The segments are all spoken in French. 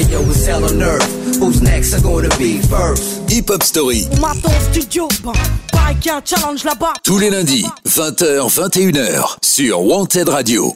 And yo, it's hell on earth. Who's next are gonna be first? Hip-Hop Story. Maton Studio. Baga Challenge là-bas. Tous les lundis, 20h-21h, sur Wanted Radio.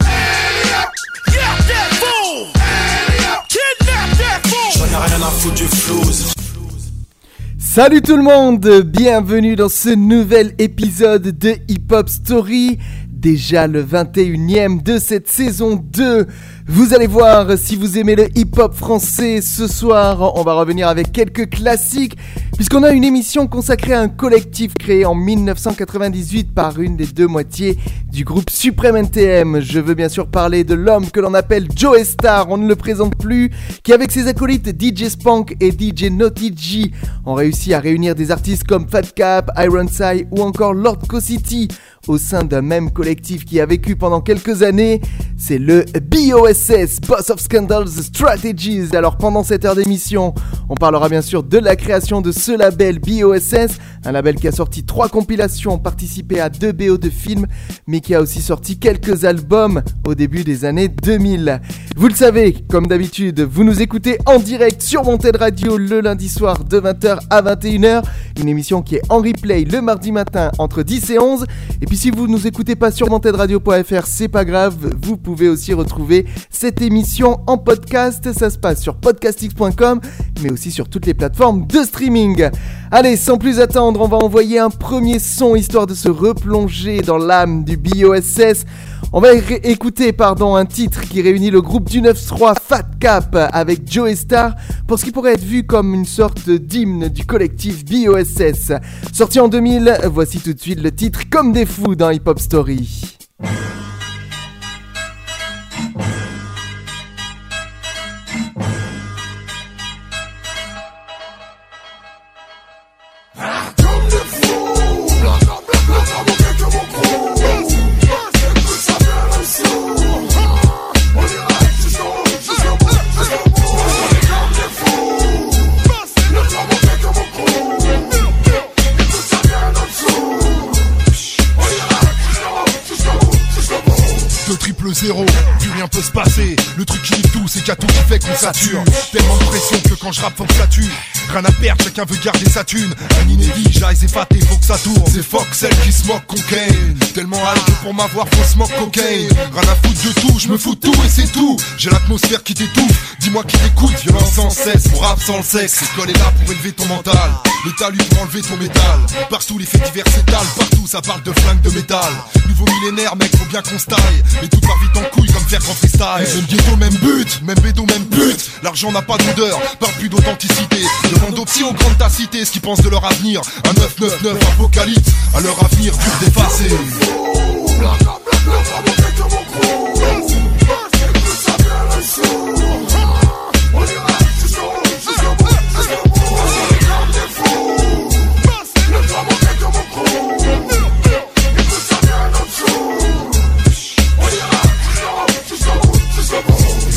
Salut tout le monde, bienvenue dans ce nouvel épisode de Hip-Hop Story. Déjà le 21e de cette saison 2. Vous allez voir, si vous aimez le hip-hop français, ce soir, on va revenir avec quelques classiques, puisqu'on a une émission consacrée à un collectif créé en 1998 par une des deux moitiés du groupe Supreme NTM. Je veux bien sûr parler de l'homme que l'on appelle Joey Starr, on ne le présente plus, qui avec ses acolytes DJ Spank et DJ Naughty G ont réussi à réunir des artistes comme Fat Cap, Iron Sy ou encore Lord Kossity au sein d'un même collectif qui a vécu pendant quelques années, c'est le BOSS, Boss of Scandals Strategies. Alors pendant cette heure d'émission, on parlera bien sûr de la création de ce label BOSS, un label qui a sorti 3 compilations, participé à 2 BO de films, mais qui a aussi sorti quelques albums au début des années 2000. Vous le savez, comme d'habitude, vous nous écoutez en direct sur Montel Radio le lundi soir de 20h à 21h, une émission qui est en replay le mardi matin entre 10 et 11, et puis si vous nous écoutez pas sur BandeRadio.fr, c'est pas grave, vous pouvez aussi retrouver cette émission en podcast, ça se passe sur Podcastics.com, mais aussi sur toutes les plateformes de streaming. Allez, sans plus attendre, on va envoyer un premier son, histoire de se replonger dans l'âme du BOSS. On va écouter un titre qui réunit le groupe du 9-3 Fat Cap avec Joey Starr pour ce qui pourrait être vu comme une sorte d'hymne du collectif BOSS. Sorti en 2000, voici tout de suite le titre Comme des fous dans Hip-Hop Story. Peut se passer, le truc qui est tout, c'est qu'à tout qui fait qu'on sature. Tellement de pression que quand je rappe, faut que ça tue. Rien à perdre, chacun veut garder sa thune. Un inédit, j'aille, c'est faté, faut que ça tourne. C'est fuck celle qui se moque, cocaine. Tellement hâte que pour m'avoir, faut se moque, cocaine. Rien à foutre de tout, je me fous de tout et c'est tout. J'ai l'atmosphère qui t'étouffe, dis-moi qui t'écoute. Violence sans cesse, mon rap sans le sexe. Cette colle est là pour élever ton mental. L'état lui pour enlever ton métal. Partout les faits divers s'étalent, partout ça parle de flingue de métal. Nouveau millénaire, mec, faut bien qu'on se taille. Mais tout part vite en couille comme faire grand freestyle. Même ghetto, même but, même bédo, même but. L'argent n'a pas d'odeur, parle plus d'authenticité. Demande aux psy aux grandes ta cité ce qu'ils pensent de leur avenir. Un 999 apocalypse, à leur avenir dur d'effacer.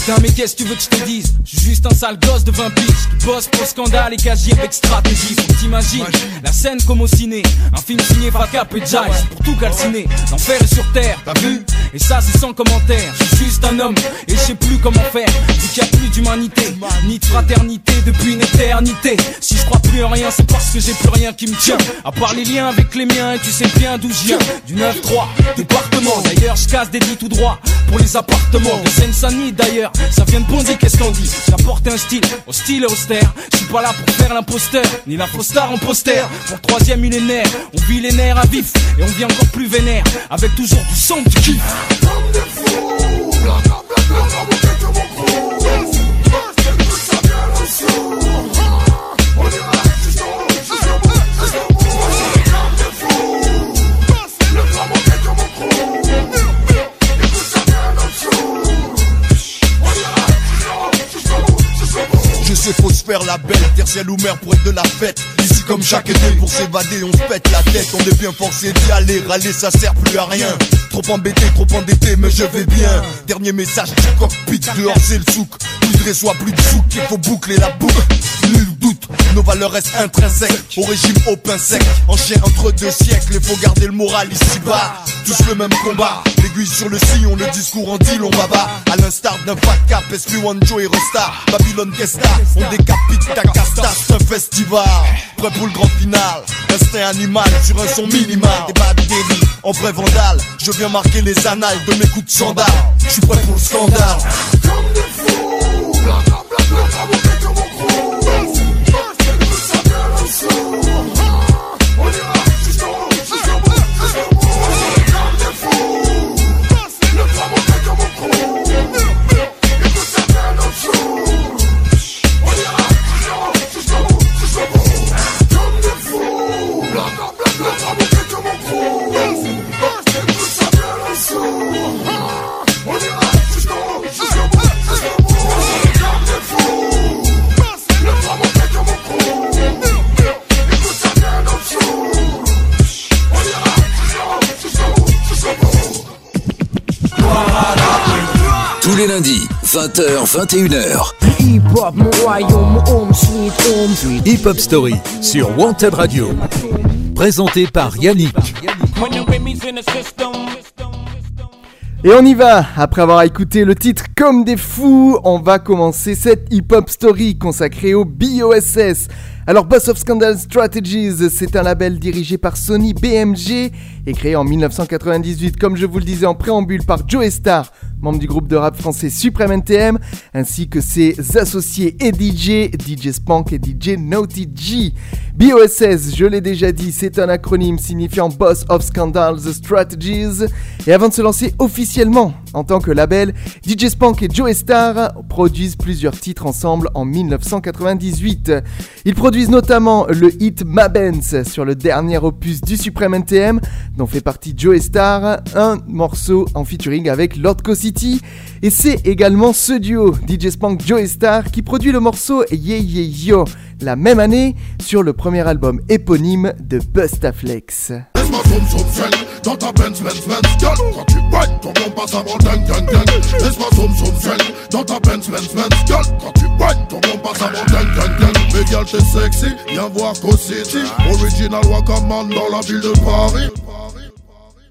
Putain mais qu'est-ce que tu veux que je te dise? J'suis juste un sale gosse de 20 bitches qui bosse pour scandale et qu'agit avec stratégie. Faut que t'imagines la scène comme au ciné. Un film signé Fat Cap et Jive pour tout calciner. L'enfer est sur terre, t'as vu? Et ça c'est sans commentaire. J'suis juste un homme et je sais plus comment faire. Vu qu'il y a plus d'humanité, ni de fraternité depuis une éternité. Si je crois plus en rien c'est parce que j'ai plus rien qui me tient, à part les liens avec les miens. Et tu sais bien d'où je viens, du 9-3 département. D'ailleurs j'casse des lits tout droit pour les appartements de Seine-Saint-Denis d'ailleurs. Ça vient de Bondy, qu'est-ce qu'on dit? J'apporte un style, hostile et austère. J'suis pas là pour faire l'imposteur, ni l'infostar en poster. Pour le 3e millénaire, on vit les nerfs à vif et on vit encore plus vénère, avec toujours du sang du kiff. Comme des fous, blablabla, blablabla, que mon crew. Parce que ça vient le sou. On ira jusqu'au bout. Comme des fous, le grand manqué que mon crew. C'est faux se faire la belle, terre, ciel ou mer pour être de la fête. Ici comme chaque été pour s'évader on se pète la tête. On est bien forcé d'y aller, râler ça sert plus à rien. Trop embêté, trop endetté mais je vais bien. Dernier message du cockpit, dehors c'est le souk. Plus de réseau, plus de souk, il faut boucler la boucle. Nul doute, nos valeurs restent intrinsèques, au régime au pain sec, en chien entre deux siècles. Il faut garder le moral ici bas, tous le même combat. Les aiguille sur le sillon, le discours en deal, on baba. À l'instar d'un Fat Cap, SQ1, Joey Starr, Babylone Guesta, on décapite ta casta, c'est un festival. Prêt pour le grand final, instinct animal sur un son minimal. Des bad délits en vrai vandale, je viens marquer les annales de mes coups de sandales. Je suis prêt pour le scandale. Comme des fous, blablabla, mon crew. Ça vient le sourd. On ira jusqu'en bout, jusqu'en bout. Comme des fous, le flamant fait comme mon crew. Et tout ça vient le sourd. On ira jusqu'en bout, jusqu'en bout. Comme des fous, blablabla, le flamant fait comme mon crew. Et tout ça vient le sourd. On ira jusqu'en bout, jusqu'en bout, jusqu'en bout. Comme des fous, le flamant fait comme mon crew. Tous les lundis, 20h-21h. Hip-Hop, mon royaume, mon home, sweet home. Hip-Hop Story sur Wanted Radio. Présenté par Yannick. Et on y va, après avoir écouté le titre Comme des fous, on va commencer cette hip-hop story consacrée au BOSS. Alors Boss of Scandal Strategies, c'est un label dirigé par Sony BMG et créé en 1998, comme je vous le disais en préambule, par Joey Starr, membre du groupe de rap français Supreme NTM, ainsi que ses associés et DJ Spank et DJ Naughty G. BOSS, je l'ai déjà dit, c'est un acronyme signifiant Boss of Scandals Strategies. Et avant de se lancer officiellement en tant que label, DJ Spank et Joey Starr produisent plusieurs titres ensemble en 1998. Ils produisent notamment le hit Ma Benz sur le dernier opus du Supreme NTM, dont fait partie Joey Starr, un morceau en featuring avec Lord Kossity. Et c'est également ce duo, DJ Spank Joey Starr, qui produit le morceau Yeah Yeah Yo, la même année, sur le premier album éponyme de Bustaflex. Laisse-moi zoom-zoom-chen dans ta Benz-Benz-Benz gueule. Quand tu boites, ton bon passe avant ding-ding-ding. Laisse-moi zoom-zoom-chen dans ta Benz-Benz-Benz gueule. Quand tu boites, ton bon passe avant ding-ding-ding. Mais girl, t'es sexy, viens voir Kossity. Original Wakaman dans la ville de Paris.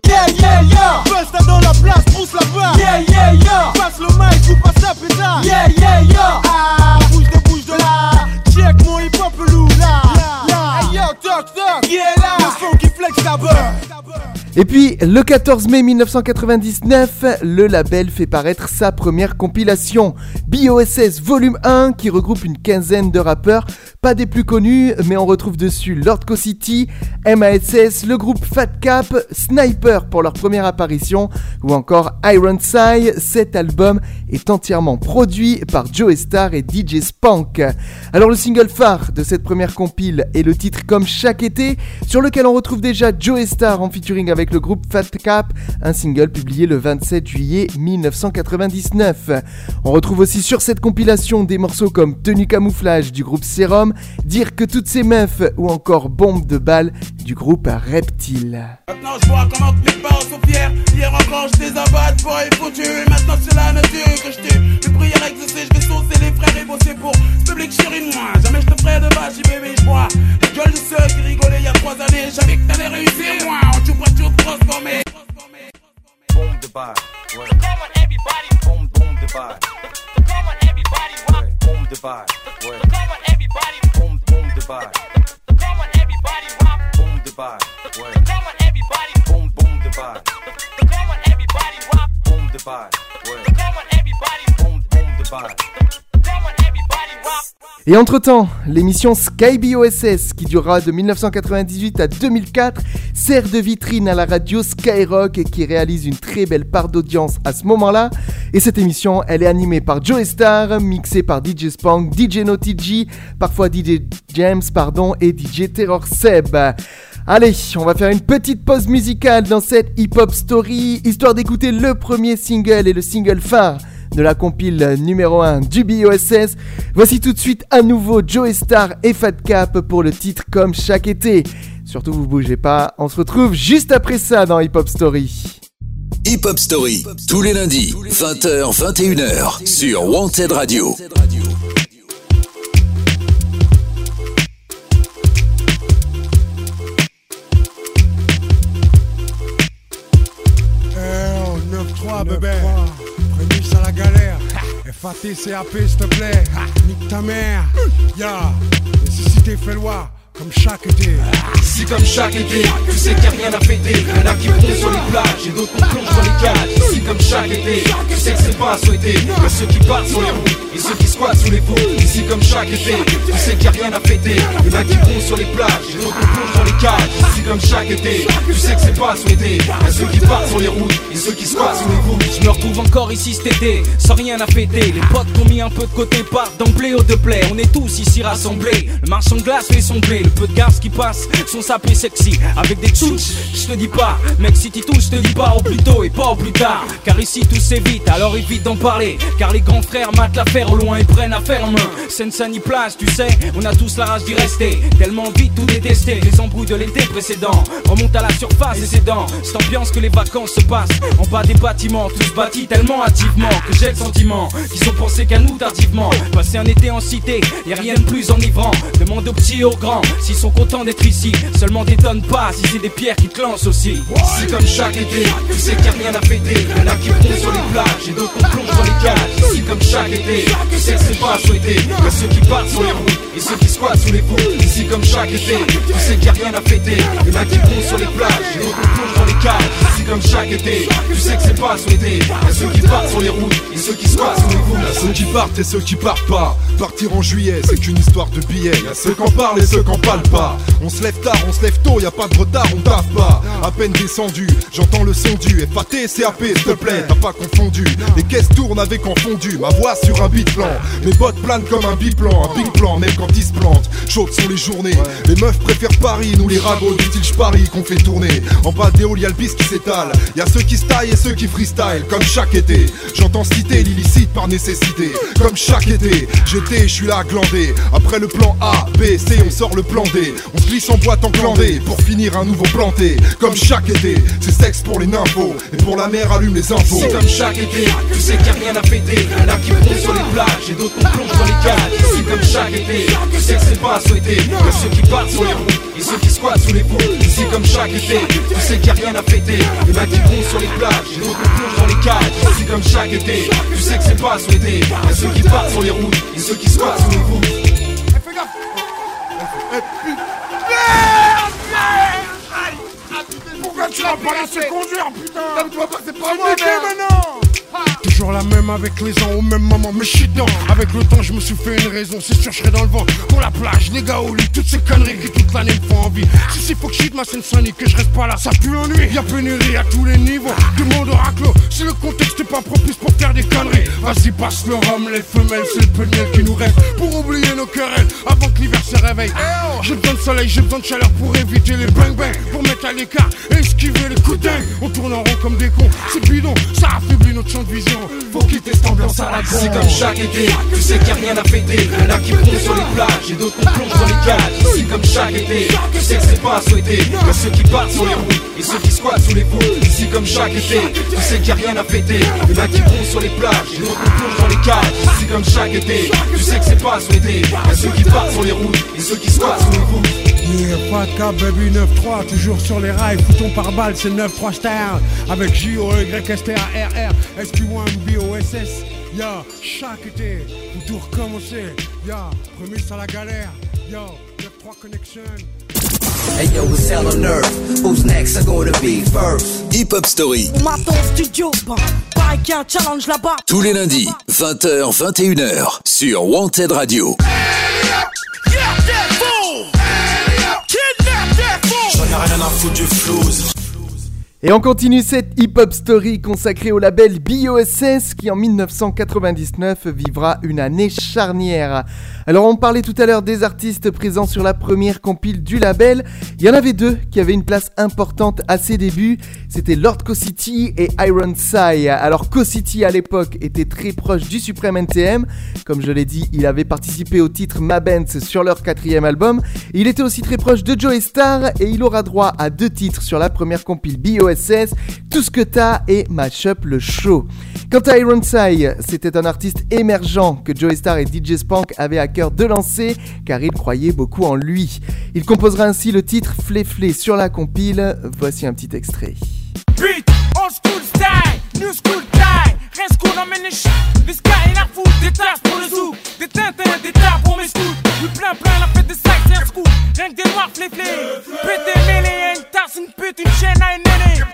Yeah, yeah, yeah. Busta dans la place, pousse la barre. Yeah, yeah, yeah. Passe le mic, tu passes la pétard. Yeah, yeah, yeah. Ah, bouge de là. Check mon hip-hop loup, là, là, là. Hey yo, toc, toc. Yeah, là. Le son qui flex ta beurre. Et puis, le 14 mai 1999, le label fait paraître sa première compilation, BOSS Volume 1, qui regroupe une quinzaine de rappeurs, pas des plus connus, mais on retrouve dessus Lord Kossity, MASS, le groupe Fat Cap, Sniper pour leur première apparition, ou encore Iron Sy. Cet album est entièrement produit par Joey Starr et DJ Spank. Alors le single phare de cette première compile est le titre Comme chaque été, sur lequel on retrouve déjà Joey Starr en featuring avec le groupe Fat Cap, un single publié le 27 juillet 1999. On retrouve aussi sur cette compilation des morceaux comme Tenue Camouflage du groupe Serum, Dire que toutes ces meufs ou encore Bombe de balle du groupe Reptile. Maintenant je vois comment mes parents sont fiers. Hier encore je les abatte, pour et foutu. Et maintenant c'est la nature que je tue. Je prière exaucée, je vais saucer les frères et bosser pour ce public chéri moi. Jamais je te ferai de vache, bébé, je vois. Les gueules de ceux qui rigolaient il y a 3 années. J'avais que t'allais réussir, moi. On tue pas tout transformé. Bombe de balle, ouais. Bombe de balle, ouais. Bombe de balle, ouais. Bombe de balle, bomb the bar, ouais. Come on everybody, boom boom the bar. Come on everybody, wop. Boom the bar, ouais. Come on everybody, boom boom the bar. Come on everybody, wop. Et entre-temps, l'émission Sky BOSS, qui durera de 1998 à 2004, sert de vitrine à la radio Skyrock et qui réalise une très belle part d'audience à ce moment-là. Et cette émission, elle est animée par Joey Starr, mixée par DJ Spank, DJ Naughty G, parfois DJ James, et DJ Terror Seb. Allez, on va faire une petite pause musicale dans cette hip-hop story, histoire d'écouter le premier single et le single phare de la compile numéro 1 du BOSS. Voici tout de suite à nouveau Joey Starr et Fat Cap pour le titre Comme chaque été. Surtout vous bougez pas, on se retrouve juste après ça dans Hip Hop Story. Hip Hop Story, tous les lundis, 20h-21h sur Wanted Radio. Hell no. Pas tes CAP, s'il te plaît. Nique ta mère. Ya, nécessité fait loi. Comme chaque été, si comme chaque été, tu sais qu'il n'y a rien à fêter. Il y en a qui vont sur les plages et d'autres qui plongent dans les cages. Si comme chaque été, tu sais que c'est pas à souhaiter. Que ceux qui partent sur les routes et ceux qui squattent sous les pots. Ici comme chaque été, tu sais qu'il n'y a rien à fêter. Il y en a qui vont sur les plages et d'autres qui plongent dans les cages. Si comme chaque été, tu sais que c'est pas à souhaiter. Que ceux qui partent sur les routes et ceux qui squattent sous les pots. Je me retrouve encore ici cet été, sans rien à fêter. Les potes qu'on mis un peu de côté partent d'emblée au de play. On est tous ici rassemblés. Le marchand de glace fait son blé. Le peu de garces qui passent sont sapés sexy avec des tchouches, je te dis pas. Mec, si t'y touches, je te dis pas au plus tôt et pas au plus tard. Car ici tout s'évite, alors évite d'en parler. Car les grands frères matent l'affaire au loin et prennent affaire en main. Seine-Saint-Denis plage, tu sais, on a tous la rage d'y rester. Tellement vite tout détesté, les embrouilles de l'été précédent remontent à la surface et c'est dans cette ambiance que les vacances se passent. En bas des bâtiments, tous bâtis tellement hâtivement que j'ai le sentiment qu'ils ont pensé qu'à nous tardivement. Passer un été en cité, y'a rien de plus enivrant. Demande aux petits et aux grands. S'ils sont contents d'être ici, seulement t'étonne pas si c'est des pierres qui te lancent aussi. Si comme chaque été, tu sais qu'il n'y a rien à fêter. Il y en a qui vont sur les plages et d'autres qui plongent dans les cages. Si comme chaque été, tu sais que c'est pas à souhaiter. Que ceux qui partent sur les routes et ceux qui squattent sous les poules. Ici comme chaque été, tu sais qu'il n'y a rien à fêter. Il y en a qui vont sur les plages et d'autres qui plongent dans les cages. Si comme chaque été, tu sais que c'est pas à souhaiter. Que ceux qui partent sur les routes et ceux qui squattent sous les poules. Y'a ceux qui partent et ceux qui partent pas. Partir en juillet, c'est qu'une histoire de billets. Y'a ceux qu'en parlent et ceux qu'en pas. On se lève tard, on se lève tôt, y'a pas de retard, on taffe pas. À peine descendu, j'entends le son du F.A.T. CAP, s'il te plaît, t'as pas confondu. Les caisses tournent avec en fondu, ma voix sur un biplan. Mes bottes planent comme un biplan, un big plan, même quand ils se plantent. Chaudes sont les journées, les meufs préfèrent Paris. Nous les ragots, du style j'parie qu'on fait tourner. En bas des halls, y'a le bis qui s'étale. Y'a ceux qui style et ceux qui freestyle, comme chaque été. J'entends citer l'illicite par nécessité, comme chaque été. J'étais, j'suis là glandé. Après le plan A, B, C, on sort le plan. On se glisse en boîte en clandé pour finir un nouveau planté. Comme chaque été, c'est sexe pour les nymphos et pour la mer allume les infos. C'est comme chaque été, tu sais qu'il n'y a rien à fêter. Il y en a qui vont sur les plages et d'autres qui plongent dans les cages. C'est comme chaque été, tu sais que c'est pas à souhaiter. Que ceux qui partent sur les routes et ceux qui squattent sous les poules. C'est comme chaque été, tu sais qu'il n'y a rien à fêter. Il y en a qui vont sur les plages et d'autres qui plongent dans les cages. C'est comme chaque été, tu sais que c'est pas à souhaiter. Que ceux qui partent sur les routes et ceux qui squattent sous les poules. Pourquoi tu vas pas laisser conduire, putain? T'as toi pas, c'est pas moi, maintenant. Toujours la même avec les gens, au même moment, mais je suis dedans. Avec le temps, je me suis fait une raison, c'est sûr, je serai dans le vent. Pour la plage, les gars au lit, toutes ces conneries qui toute l'année me font envie. Si, si, faut que je suis de ma Seine-Saint-Denis, que je reste pas là, ça pue l'ennui. Y'a pénurie à tous les niveaux, du monde oraclo. Si le contexte est pas propice pour faire des conneries, vas-y, passe le rhum, les femelles, c'est le peu de miel qui nous reste. Pour oublier nos querelles, avant que l'hiver se réveille. J'ai besoin de soleil, j'ai besoin de chaleur pour éviter les bang-bang. Pour mettre à l'écart, esquiver les coups d'œil. On tourne en rond comme des cons, c'est bidon, ça affaiblit notre champ de vision. Faut quitter cette ambiance à la con. C'est comme chaque été, tu sais qu'il n'y a rien à fêter. Il y en a qui vont sur les plages et d'autres qui plongent dans les cages. C'est comme chaque été, tu sais que c'est pas à souhaiter. Que ceux qui partent sur les routes et ceux qui squattent sous les poules. C'est comme chaque été, tu sais qu'il n'y a rien à fêter. Il y en a qui vont sur les plages et d'autres qui plongent dans les cages. C'est comme chaque été, tu sais que c'est pas à souhaiter. Que ceux qui partent sur les routes et ceux qui squattent sous les poules. Yeah, Fat Cap, baby, 9-3, toujours sur les rails, foutons par balle, c'est 9-3 star. Avec JOEYSTARRSQ1BOSS. Yo, chaque été, pour tout recommencer. Yo, remise à la galère. Yo, 9-3 connection. Hey yo, what's hell on earth? Who's next are gonna be first? Hip-Hop Story. On m'attend au studio, pareil qu'il y a un challenge là-bas. Tous les lundis, 20h-21h, sur Wanted Radio. Et on continue cette hip-hop story consacrée au label BOSS qui en 1999 vivra une année charnière. Alors on parlait tout à l'heure des artistes présents sur la première compile du label. Il y en avait deux qui avaient une place importante à ses débuts. C'était Lord Kossity et Iron Sy. Alors Kossity à l'époque était très proche du Supreme NTM. Comme je l'ai dit, il avait participé au titre Ma Benz sur leur 4e album. Il était aussi très proche de Joey Starr et il aura droit à 2 titres sur la première compile BOSS, Tout ce que t'as et Mash Up le show. Quant à Iron Sy, c'était un artiste émergent que Joey Starr et DJ Spank avaient à cœur de lancer car il croyait beaucoup en lui. Il composera ainsi le titre Flé-Flé sur la compile. Voici un petit extrait. Beat, old school style, new school style, reste cool, Les sky et la foule, des tasses pour le sou, des tintins, des tas pour mes scouts. Oui, plein, la fête des sacs, c'est un scoop. Rien que des noirs fléflés, pété, mêlé, une tasse, une pute, une chaîne à une aînée.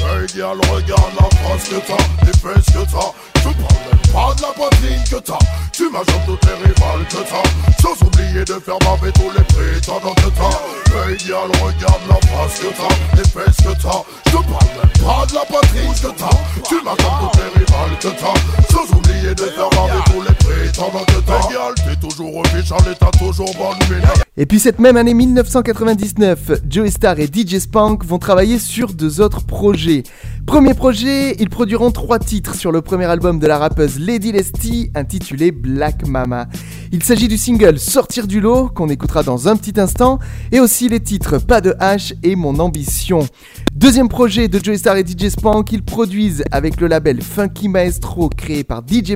Hey girl, regarde la phrase que t'as, les fesses que t'as. Je prends même pas de la poitrine que t'as. Tu m'ajoutes toutes les rivales que t'as. Sans oublier de faire baver tous les prétendants que t'as. Hey girl, regarde la phrase que t'as, les fesses que t'as. Je prends même pas de la poitrine que t'as. Tu m'ajoutes toutes les rivales que t'as. Sans oublier de faire baver tous les prétendants que t'as. Hey girl, t'es toujours au fichard, t'as toujours bonne mine. Et puis cette même année 1999, Joey Starr et DJ Spank vont travailler sur deux autres projets. Premier projet, ils produiront 3 titres sur le premier album de la rappeuse Lady Laistee intitulé Black Mama. Il s'agit du single Sortir du lot qu'on écoutera dans un petit instant et aussi les titres Pas de hache et Mon ambition. Deuxième projet de Joey Starr et DJ Spank, ils produisent avec le label Funky Maestro créé par DJ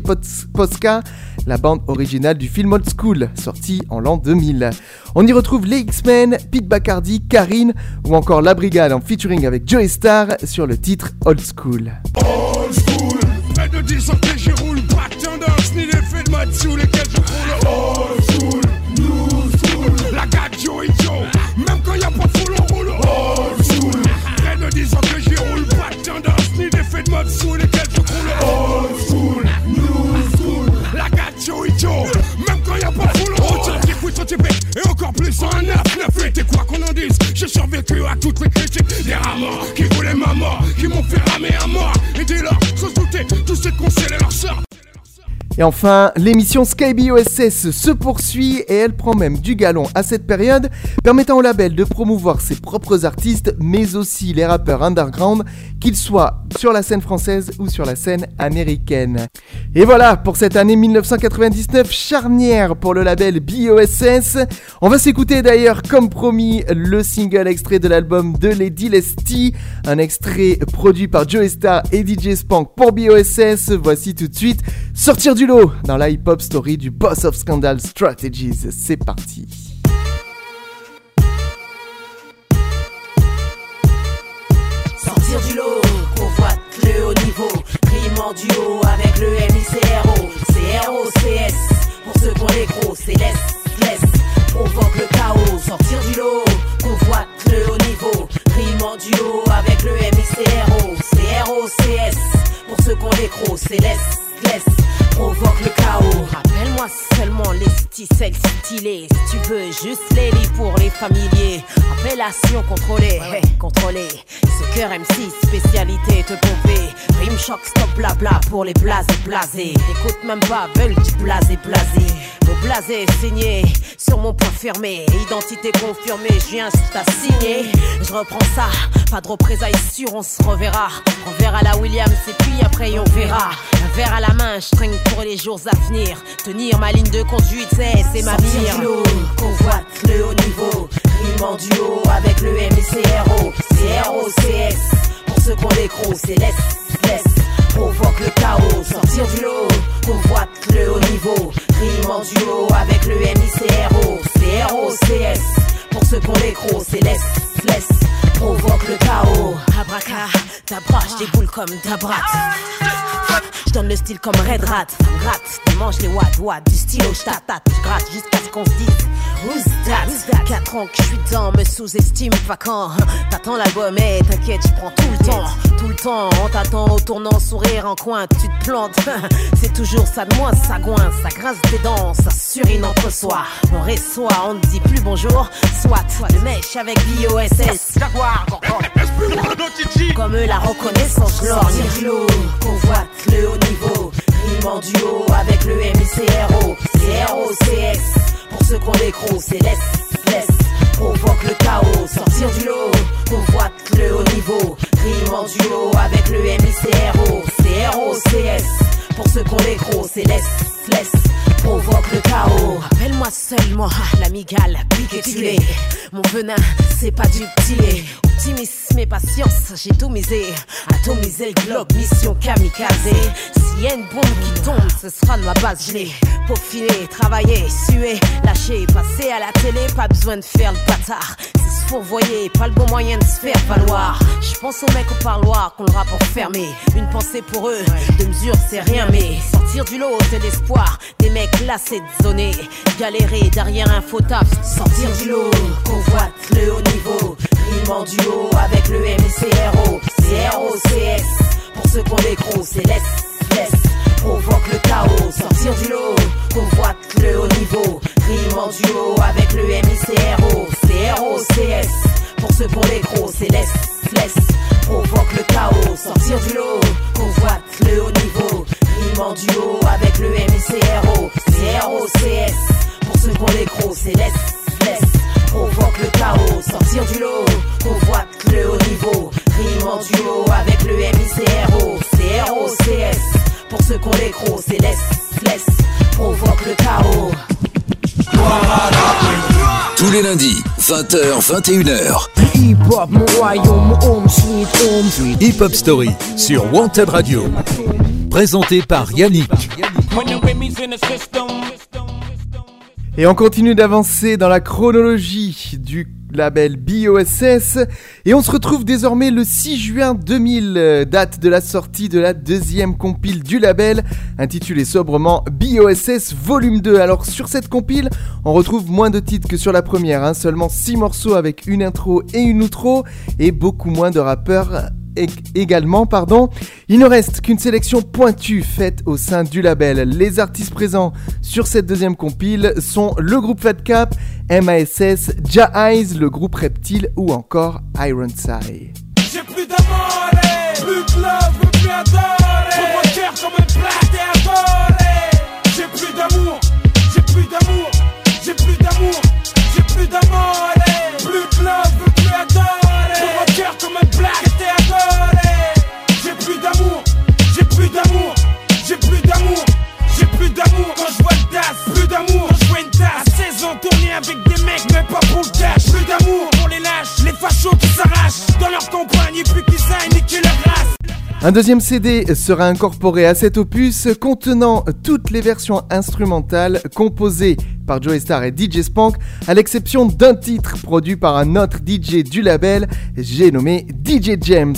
Posca, la bande originale du film Old School sorti en l'an 2000. On y retrouve les X-Men, Pete Bacardi, Karine ou encore La Brigade en featuring avec Joey Starr sur le titre Old School. Old School, pas de désanté, je roule, pas de tendance, ni l'effet de mode sous lesquels je roule. Old School, new school, la gare Joey Joe, même quand y'a pas de foule, on roule. Old School, près de désanté, je roule, pas de tendance, ni l'effet de mode sous lesquels je roule. Old School, new school, la gare Joey Joe, même quand y'a pas de foule, on roule. Et encore plus en 9-9-8. Et quoi qu'on en dise, j'ai survécu à toutes les critiques. Des rameurs qui voulaient ma mort, qui m'ont fait ramer à mort. Et dès lors, sans douter, tous ces conseils et leur sort. Et enfin, l'émission SkyBOSS se poursuit et elle prend même du galon à cette période, permettant au label de promouvoir ses propres artistes, mais aussi les rappeurs underground, qu'ils soient sur la scène française ou sur la scène américaine. Et voilà pour cette année 1999 charnière pour le label BOSS. On va s'écouter d'ailleurs, comme promis, le single extrait de l'album de Lady Laistee, un extrait produit par Joey Starr et DJ Spank pour BOSS. Voici tout de suite Sortir du lot dans la hip-hop story du Boss of Scandal Strategies. C'est parti. Sortir du lot, convoite le haut niveau, primordiaux avec le MICRO, CRO, CS, pour ceux qu'on est gros, c'est laisse, provoque le chaos. Sortir du lot, convoite le haut niveau, primordiaux avec le MICRO, CRO, CS, pour ceux qu'on est gros, c'est laisse, provoque le chaos. Rappelle-moi seulement les city, celles stylées. Si tu veux juste les lits pour les familiers. Appellation contrôlée, ouais. Contrôlée. Ce cœur M6, spécialité te pomper. Rime choc, stop blabla pour les blasés. Écoute même pas, veulent du blasé. Mon blasé signé sur mon point fermé. Identité confirmée, je viens juste à signer. Je reprends ça, pas de représailles sûres, on se reverra. On verra la Williams et puis après on verra. Un verre à la main, je traîne pour les jours à venir. Tenir ma ligne de conduite, c'est ma mire. Sortir du lot, convoite le haut niveau. Rime en duo avec le MICRO, CRO, CS. Pour ceux qu'on est gros, c'est laisse, provoque le chaos. Sortir du lot, convoite le haut niveau. Rime en duo avec le MICRO, CRO, CS. Pour ceux qu'on est gros, c'est laisse, provoque le chaos. Abraca, tabra, je déboule comme tabra. Je donne le style comme Red Rat, ça me gratte. Tu manges les watts, du stylo, je t'attate. Je gratte jusqu'à ce qu'on se dise who's that? 4 ans que je suis dedans, me sous-estime pas quand. T'attends l'album, et t'inquiète, je prends tout le temps. On t'attend au tournant, sourire en coin, tu te plantes. C'est toujours ça de moi, ça goince, ça grince des dents, ça surine entre soi. On reçoit, on ne dit plus bonjour. Soit de mèche avec BOSS. Jaguar, comme eux la reconnaissance, gloire. Sortir du lot, convoite le haut niveau. Rime en duo avec le MICRO, CRO, CS. Pour ceux qu'on est gros, c'est laisse, provoque le chaos. Sortir du lot, convoite le haut niveau. Rime en duo avec le MICRO, CRO, CS. Pour ceux qu'on est gros, c'est laisse, provoque le chaos. Rappelle-moi seulement l'amigale, pique et tuée. Mon venin, c'est pas du petit. Optimisme et patience, j'ai tout misé. Atomisé le globe, mission kamikaze. S'il y a une bombe qui tombe, ce sera de ma base. Je l'ai peaufiné, travaillé, sué, lâché, passé à la télé. Pas besoin de faire le bâtard. se fourvoyer, pas le bon moyen de se faire valoir. Je pense aux mecs au parloir qu'on le rapporte fermé. Une pensée pour eux, de mesure c'est rien, mais sortir du lot c'est l'espoir. Des mecs lassés de zoner, galérer derrière un faux taf. Sortir du lot, convoite le haut niveau, rime en duo avec le MCRO, CROCS. Pour ceux qu'on décroche, c'est laisse. Provoque le chaos, sortir du lot, convoite le haut niveau, rime en duo avec le MICRO, CROCS. Pour ceux pour les gros, c'est laisse. Provoque le chaos, sortir du lot, convoite le haut niveau, rime en duo avec le MICRO, CROCS. Pour ceux pour les gros, c'est laisse. Provoque le chaos, sortir du lot, convoite le haut niveau, rime en duo avec le MICRO, CROCS. Pour ceux qu'on les crocs, c'est laisse, provoque le chaos. Tous les lundis, 20h-21h. Hip-Hop, mon royaume, mon home, sweet home. Hip-Hop Story sur Wanted Radio. Présenté par Yannick. Et on continue d'avancer dans la chronologie du label BOSS et on se retrouve désormais le 6 juin 2000, date de la sortie de la deuxième compile du label intitulée sobrement BOSS volume 2. Alors sur cette compile, on retrouve moins de titres que sur la première, seulement 6 morceaux avec une intro et une outro et beaucoup moins de rappeurs. Il ne reste qu'une sélection pointue faite au sein du label. Les artistes présents sur cette deuxième compile sont le groupe Fat Cap, MASS, Ja Eyes, le groupe Reptile ou encore Ironside. J'ai plus d'amour, plus de love, plus adorer. Mon cœur comme une plaque est volée. J'ai plus d'amour, j'ai plus d'amour, j'ai plus d'amour, j'ai plus d'amour, plus de love, plus adorer. Mon cœur comme une plaque. D'amour quand je vois le DAS, plus d'amour quand je vois une tasse. À 16 ans tourner avec des mecs mais pas pour le cash. Plus d'amour pour les lâches, les fachos qui s'arrachent dans leur campagne et puis qui saignent et qui leur rassent. Un deuxième CD sera incorporé à cet opus contenant toutes les versions instrumentales composées par Joey Starr et DJ Spank, à l'exception d'un titre produit par un autre DJ du label, j'ai nommé DJ James.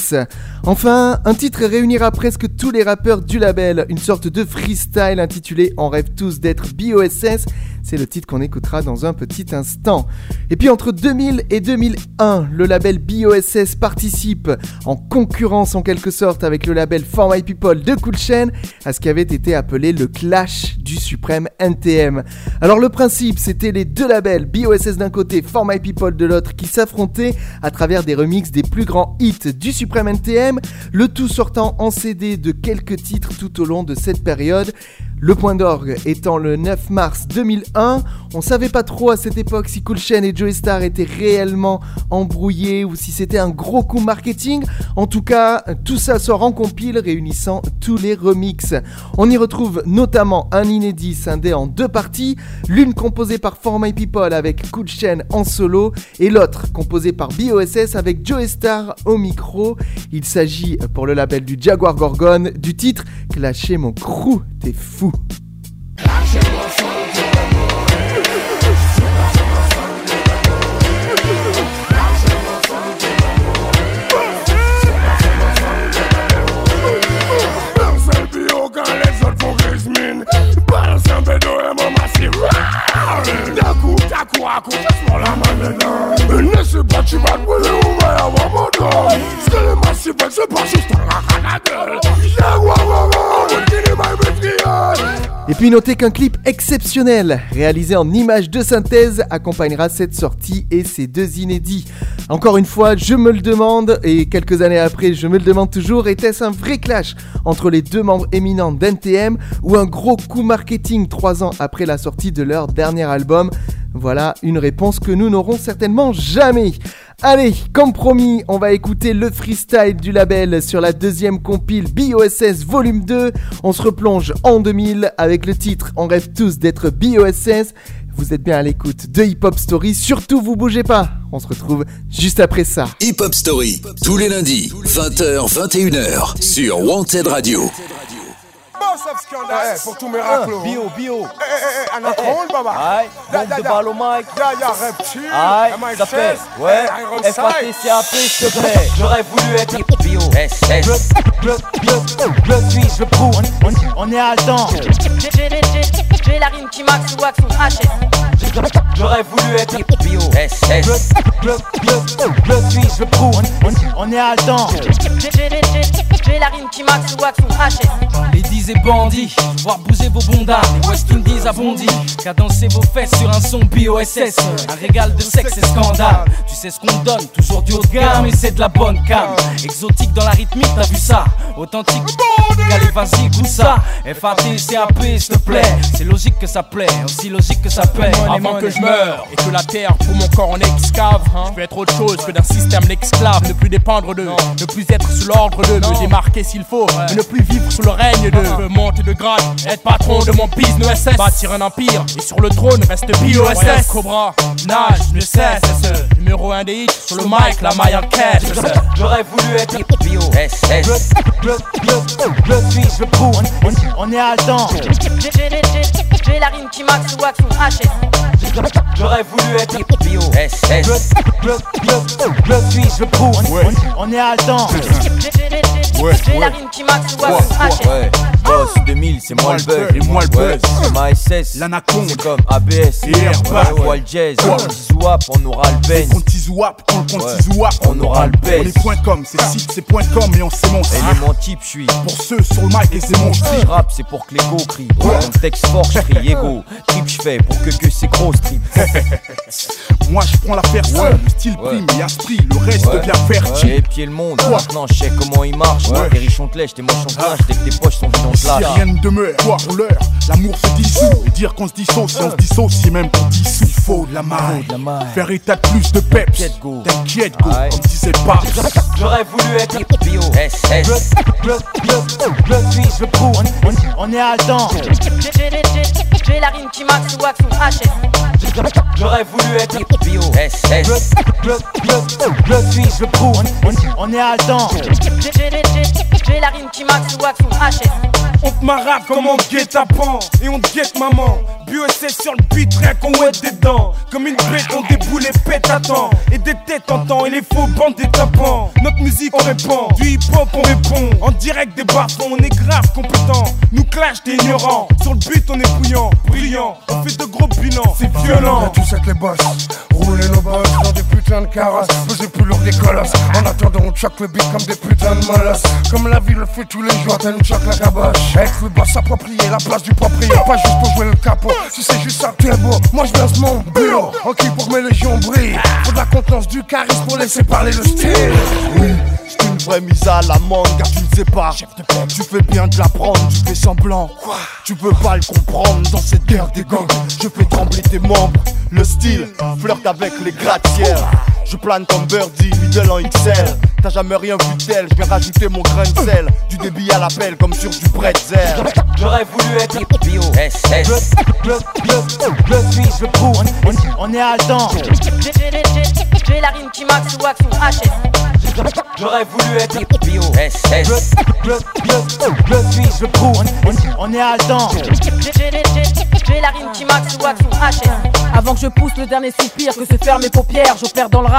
Enfin, un titre réunira presque tous les rappeurs du label, une sorte de freestyle intitulé « On rêve tous d'être BOSS », c'est le titre qu'on écoutera dans un petit instant. Et puis entre 2000 et 2001, le label BOSS participe en concurrence en quelque sorte avec le label For My People de Kool Shen à ce qui avait été appelé le clash du Supreme NTM. Alors le principe, c'était les deux labels BOSS d'un côté, For My People de l'autre qui s'affrontaient à travers des remixes des plus grands hits du Supreme NTM, le tout sortant en CD de quelques titres tout au long de cette période. Le point d'orgue étant le 9 mars 2001, on savait pas trop à cette époque si Kool Shen et Joey Starr étaient réellement embrouillés ou si c'était un gros coup marketing. En tout cas, tout ça sort en compile réunissant tous les remixes. On y retrouve notamment un inédit scindé en deux parties, l'une composée par For My People avec Kool Shen en solo et l'autre composée par BOSS avec Joey Starr au micro. Il s'agit pour le label du Jaguar Gorgon du titre « Clasher mon crew, t'es fou ». Et puis notez qu'un clip exceptionnel, réalisé en images de synthèse, accompagnera cette sortie et ses deux inédits. Encore une fois, je me le demande, et quelques années après, je me le demande toujours, était-ce un vrai clash entre les deux membres éminents d'NTM ou un gros coup marketing 3 ans après la sortie de leur dernier album ? Voilà une réponse que nous n'aurons certainement jamais. Allez, comme promis, on va écouter le freestyle du label sur la deuxième compile BOSS volume 2. On se replonge en 2000 avec le titre « On rêve tous d'être BOSS ». Vous êtes bien à l'écoute de Hip-Hop Story, surtout vous bougez pas. On se retrouve juste après ça. Hip-Hop Story, tous les lundis, 20h-21h sur Wanted Radio. pour tous mes raclos. Bio. Anacron, baba. Aïe, bombe de balle au mic. Y'a Reptile. Aïe, ça pèse. Ouais, FATCAP, s'il te plaît. J'aurais voulu être bio. Bleu, suis, je le prouve. On est à temps. J'ai la rime qui max ou wax ou HS. J'aurais voulu être bio. Bleu, suis, je le prouve. On est à temps. J'ai la rime qui max ou wax ou HS. Ladies et bandits, voir bouger vos bondas. Les West Indies abondis. Cadencez vos fesses sur un son BOSS. Un régal de sexe et scandale. Tu sais ce qu'on donne, toujours du haut de gamme. Et c'est de la bonne cam. Exotique dans la rythmique, t'as vu ça? Authentique, allez vas-y, goût ça. FATCAP, s'il te plaît. C'est logique que ça plaît, aussi logique que ça plaît. Avant que je meure et que la terre pour mon corps en excave, je peux être autre chose que d'un système d'esclaves. Ne plus dépendre d'eux, ne plus être sous l'ordre d'eux. Me démarquer s'il faut, mais ne plus vivre sous le règne d'eux. Je veux monter de grade, être patron de mon business, bâtir un empire, et sur le trône reste BOSS. Cobra, nage, ne cesse, numéro 1 des hits, sur le mic, la maille en caisse. J'aurais voulu être BOSS. Je suis, je prouve, on est à temps. J'ai la rime qui max ou wax ou HS. J'aurais voulu être BOSS. Je suis, je prouve, on est à temps. J'ai la rime qui max ou wax ou HS. Boss 2000, c'est moi le bug. Et moi le buzz. Ma SS, l'anaconde. C'est comme ABS. Et Airbag. Wall Jazz. Tizouap, on aura le benz. On tizouap, on aura le benz. On est point com, c'est site, c'est point com. Et on s'émonce. Élément type, je suis. Pour ceux sur le mic, et c'est mon style. Rap, c'est pour que l'ego crie. Mon texte fort, je crie ego. Trip, je fais pour que c'est gros strip. Moi, je prends l'affaire seule. Le style prime, y'a ce prix. Le reste devient fertile. J'ai épié le monde. Maintenant, je sais comment il marche. T'es riche en clèche, t'es moche en clash. Dès que tes poches sont vides. Si rien ne demeure, voir l'heure, l'amour se dissout. Et dire qu'on se dissocie, si on se dissocie, même qu'on dissout. Il faut de la maille, faire état de plus de peps. T'inquiète go, comme disait pas. J'aurais voulu être bio. Je suis, je prouve, on est à temps. J'ai la rime qui max ou wax ou HS. J'aurais voulu être bio. Je suis, je prouve, on est à temps. J'ai la rime qui max ou wax ou HS. On te marabe comme on guette à pan et on guette maman. BOSS sur le beat, rien qu'on ouette des dents. Comme une bête, on déboule les pètes à temps. Et des têtes en temps, et les faux bandes des tapants. Notre musique, on répand, du hip-hop, on répond. En direct des barbons, on est grave compétent. Nous clash des ignorants, sur le but, on est bouillant, brillant. On fait de gros bilans, c'est violent. On a tous avec les boss, rouler nos boss dans des putains de carrosses. Peser plus lourd des colosses. En attendant, on choque le beat comme des putains de molosses. Comme la ville le fait tous les jours, elle nous choque la caboche. Avec le boss approprié, la place du propriétaire, pas juste pour jouer le capot. Si c'est juste ça, t'es beau. Moi je lance mon bureau. Ok pour mes légions brillent. Faut de la contenance du charisme pour laisser parler le style. Oui, c'est une vraie mise à l'amende car tu ne sais pas. Tu fais bien de la prendre, tu fais semblant. Quoi? Tu peux pas le comprendre dans cette guerre des gangs. Je fais trembler tes membres. Le style flirte avec les gratte-ciels. Je plane comme Birdie, middle en XL. T'as jamais rien vu tel, je viens rajouter mon grain de sel. Du débit à l'appel comme sur du pretzel. J'aurais voulu être bio. Je suis, je prouve, on est à temps. J'ai la rime qui max ou wax ou HS. J'aurais voulu être bio. Je suis, je prouve, on est à temps. J'ai la rime qui max ou wax ou HS. Avant que je pousse le dernier soupir, que se ferment mes paupières, j'opère dans le rap.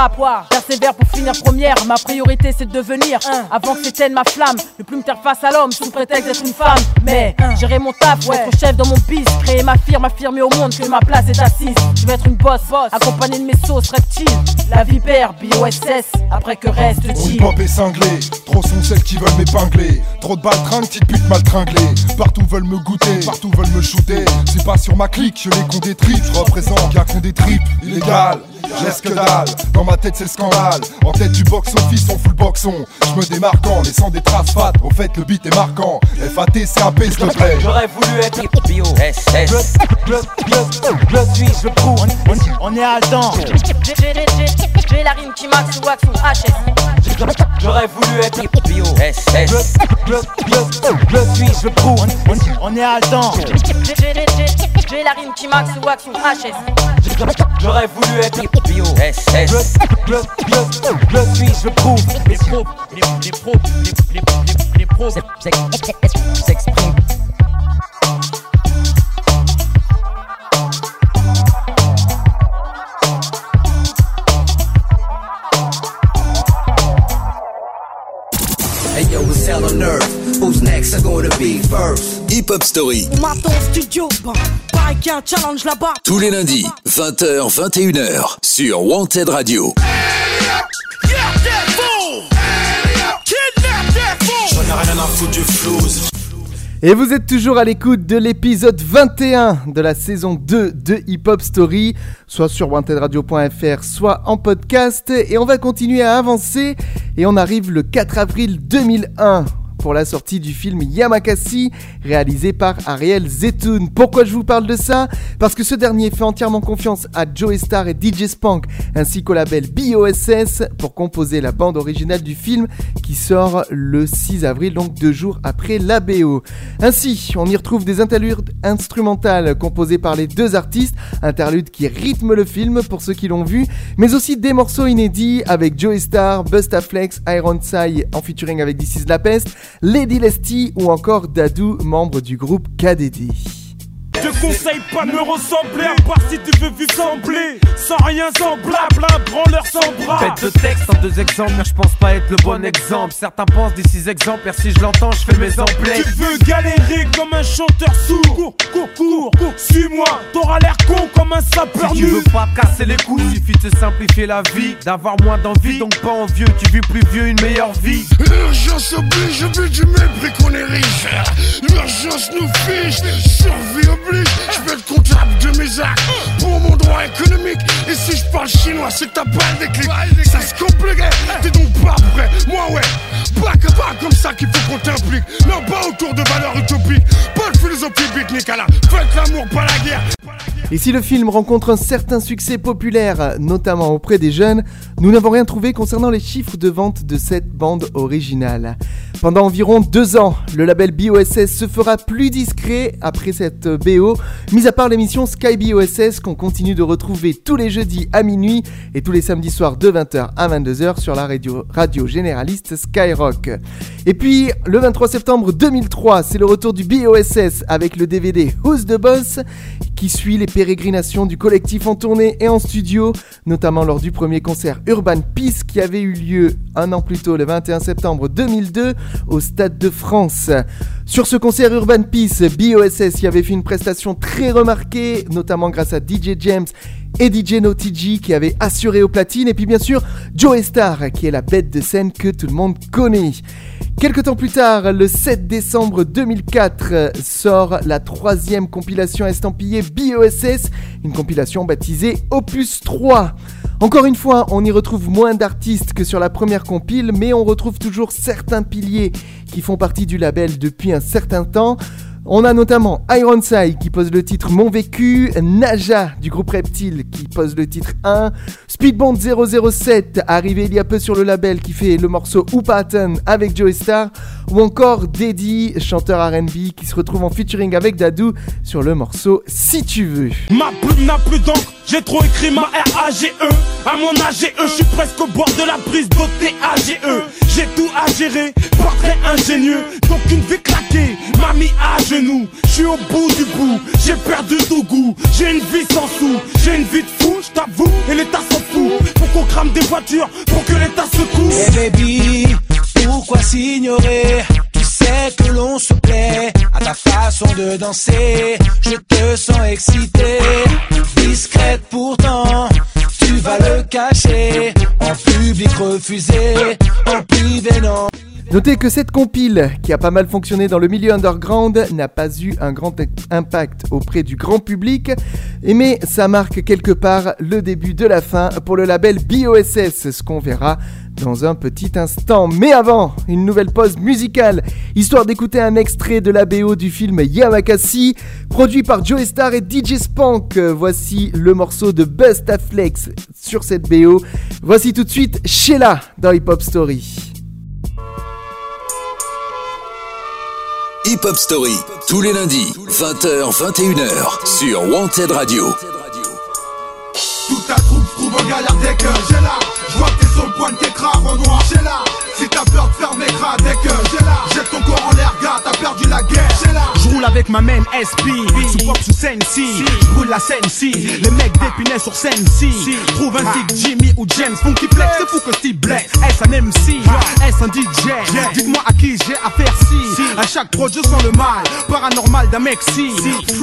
Persévère pour finir première, ma priorité c'est de devenir avant que s'éteigne ma flamme, ne plus me faire face à l'homme sous prétexte d'être une femme. Mais gérer mon taf, être chef dans mon bis, créer ma firme, affirmer au monde que ma place est assise. Je vais être une boss, accompagnée de mes sauces reptiles. La vipère, BOSS, après que reste-t-il. Hip-hop est cinglé, trop sont celles qui veulent m'épingler. Trop de baltringues, petites putes mal tringlées. Partout veulent me goûter, partout veulent me shooter. C'est pas sur ma clique, je les compte des tripes. Je représente qu'un compte des tripes, illégal. Je laisse que dalle, dans ma tête c'est le scandale. En tête du box-office, on fout le boxon. Je me démarque en laissant des traces fat. Au fait le beat est marquant, FATCAP s'il te plaît. J'aurais voulu être bio. Je suis, je prouve, on est à temps. J'ai la rime qui max ou wax ou HS. J'aurais voulu être bio. Je suis, je prouve, on est à temps. J'ai la rime qui max ou wax ou HS. J'aurais voulu être bio. Je suis, je prouve. Les pros s'expriment. Hip-Hop Story. Maton Studio, bike un challenge là-bas. Tous les lundis, 20h-21h, sur Wanted Radio. Et vous êtes toujours à l'écoute de l'épisode 21 de la saison 2 de Hip-Hop Story, soit sur wantedradio.fr, soit en podcast. Et on va continuer à avancer et on arrive le 4 avril 2001 pour la sortie du film Yamakasi, réalisé par Ariel Zeitoun. Pourquoi je vous parle de ça ? Parce que ce dernier fait entièrement confiance à Joey Starr et DJ Spank, ainsi qu'au label BOSS, pour composer la bande originale du film qui sort le 6 avril, donc 2 jours après la BO. Ainsi, on y retrouve des interludes instrumentales composées par les deux artistes, interludes qui rythment le film pour ceux qui l'ont vu, mais aussi des morceaux inédits avec Joey Starr, Bustaflex, Iron Sy en featuring avec This Is La Peste, Lady Laistee ou encore Dadou, membre du groupe KDD. Te conseille pas de me ressembler, à part si tu veux vivre sembler. Sans rien, sans blabla, branleur sans bras. Bête de texte en 2 exemples, mais je pense pas être le bon exemple. Certains pensent des 6 exemples, si je l'entends, je fais mes emplettes. Tu veux galérer comme un chanteur sourd. Cours, suis-moi, t'auras l'air con comme un sapeur nu. Si tu veux pas casser les couilles, suffit de simplifier la vie. D'avoir moins d'envie, donc pas envieux, tu vis plus vieux, une meilleure vie. L'urgence oblige, au but du mépris qu'on est riche. L'urgence nous fiche, survie oblige. Je veux être comptable de mes actes pour mon droit économique. Et si je parle chinois, c'est que t'as pas le déclic. Ça se complique, t'es donc pas prêt. Moi ouais, bac à bac comme ça qu'il faut qu'on t'implique. Non pas autour de valeurs utopiques, pas de philosophie pique-nique à la fête, l'amour, pas la guerre. Et si le film rencontre un certain succès populaire, notamment auprès des jeunes, nous n'avons rien trouvé concernant les chiffres de vente de cette bande originale. Pendant environ 2 ans, le label BOSS se fera plus discret après cette BO, mis à part l'émission Sky BOSS qu'on continue de retrouver tous les jeudis à minuit et tous les samedis soirs de 20h à 22h sur la radio généraliste Skyrock. Et puis, le 23 septembre 2003, c'est le retour du BOSS avec le DVD Who's the Boss qui suit les pérégrinations du collectif en tournée et en studio, notamment lors du premier concert Urban Peace qui avait eu lieu 1 an plus tôt, le 21 septembre 2002, au Stade de France. Sur ce concert Urban Peace, BOSS y avait fait une prestation très remarquée, notamment grâce à DJ James et DJ Naughty G qui avait assuré aux platines, et puis bien sûr Joey Starr qui est la bête de scène que tout le monde connaît. Quelque temps plus tard, le 7 décembre 2004, sort la 3e compilation estampillée BOSS, une compilation baptisée Opus 3. Encore une fois, on y retrouve moins d'artistes que sur la première compile, mais on retrouve toujours certains piliers qui font partie du label depuis un certain temps. On a notamment Ironside qui pose le titre Mon Vécu, Naja du groupe Reptile qui pose le titre 1, Speedbond 007 arrivé il y a peu sur le label qui fait le morceau Oupaton avec Joey Starr, ou encore Daddy, chanteur R&B qui se retrouve en featuring avec Dadou sur le morceau Si tu veux. Ma plume n'a plus d'encre, j'ai trop écrit ma RAGE. À mon AGE, je suis presque au bord de la prise d'OT AGE. J'ai tout à gérer, portrait ingénieux, donc une vie claquée, mamie AGE. Je suis au bout du bout, j'ai perdu tout goût. J'ai une vie sans sous, j'ai une vie de fou, je t'avoue, et l'état s'en fout. Faut qu'on crame des voitures, pour que l'état se couche. Hey baby, pourquoi s'ignorer? Tu sais que l'on se plaît, à ta façon de danser. Je te sens excité, discrète pourtant. Tu vas le cacher, en public refusé, en privé non. Notez que cette compile, qui a pas mal fonctionné dans le milieu underground, n'a pas eu un grand impact auprès du grand public, mais ça marque quelque part le début de la fin pour le label BOSS, ce qu'on verra dans un petit instant. Mais avant, une nouvelle pause musicale, histoire d'écouter un extrait de la BO du film Yamakasi, produit par Joey Starr et DJ Spank. Voici le morceau de Bustaflex sur cette BO. Voici tout de suite Sheila dans Hip Hop Story. Hip-Hop Story, tous les lundis, 20h-21h, sur Wanted Radio. Toute ta troupe trouve en galère dès que j'ai là. Je vois que t'es sur le point de t'écraser en noir, j'ai là. Si t'as peur de faire mes crades, dès que j'ai là, jette ton corps en l'air, gars, t'as perdu la guerre. J'ai là, je roule avec ma même SP, sous pop sous Sensi, brûle la Sensi, les mecs d'épinay sur Sensi, trouve un stick Jimmy ou James, Funky Flex, c'est fou que Steve Bless, est un MC, est un DJ, dites-moi à qui j'ai affaire si, à chaque projet sans le mal, paranormal d'un Mexi,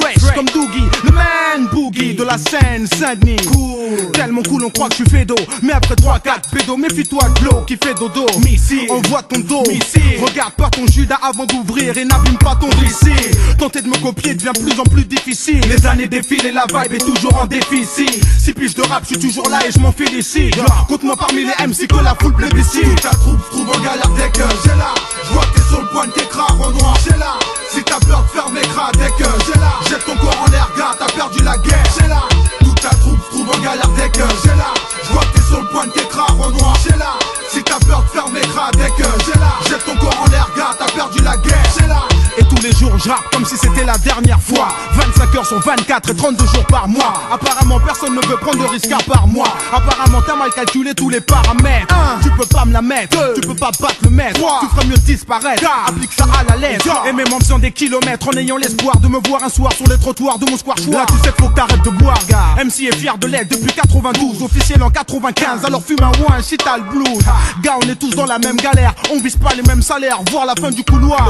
fresh comme Doogie, le man boogie de la scène Saint-Denis, cool, tellement cool on croit que je suis fédo, mais après 3-4 pédo, méfie-toi de l'eau qui fait dodo, missile, envoie ton dos, missile, regarde pas ton Judas avant d'ouvrir et n'abîme pas ton missile. Tenter de me copier devient plus en plus difficile. Les années défilent et la vibe est toujours en déficit. 6 piges de rap, je suis toujours là et je m'en félicite. Compte-moi parmi les MC que la foule plébiscite. Toute ta troupe se trouve en galère dès que j'ai là. Je vois que t'es sur le point de t'écraser en noir. J'ai là. Si t'as peur de faire mes gras dès que j'ai là. Jette ton corps en l'air, gars, t'as perdu la guerre. J'ai là. Toute ta troupe se trouve en galère dès que j'ai là. Je vois que t'es sur le point de t'écraser en noir. J'ai là. Si t'as peur de faire mes gras dès que j'ai là. Jette ton corps en l'air, gars, t'as perdu la guerre. J'ai là. Et tous les jours je rappe comme si c'était la dernière fois. 25 heures sur 24 et 32 jours par mois. Apparemment personne ne veut prendre de risque à part moi. Apparemment t'as mal calculé tous les paramètres. 1. Tu peux pas me la mettre. 2. Tu peux pas battre le maître. 3. Tu ferais mieux disparaître. 4. Applique ça à la lettre. Et même en faisant des kilomètres, en ayant l'espoir de me voir un soir sur les trottoirs de mon square choix. Là tu sais faut que t'arrêtes de boire gars. MC est fier de l'être depuis 92, officiel en 95. Alors fume un ouin, shit t'as le blues. Gars on est tous dans la même galère, on vise pas les mêmes salaires, voir la fin du couloir.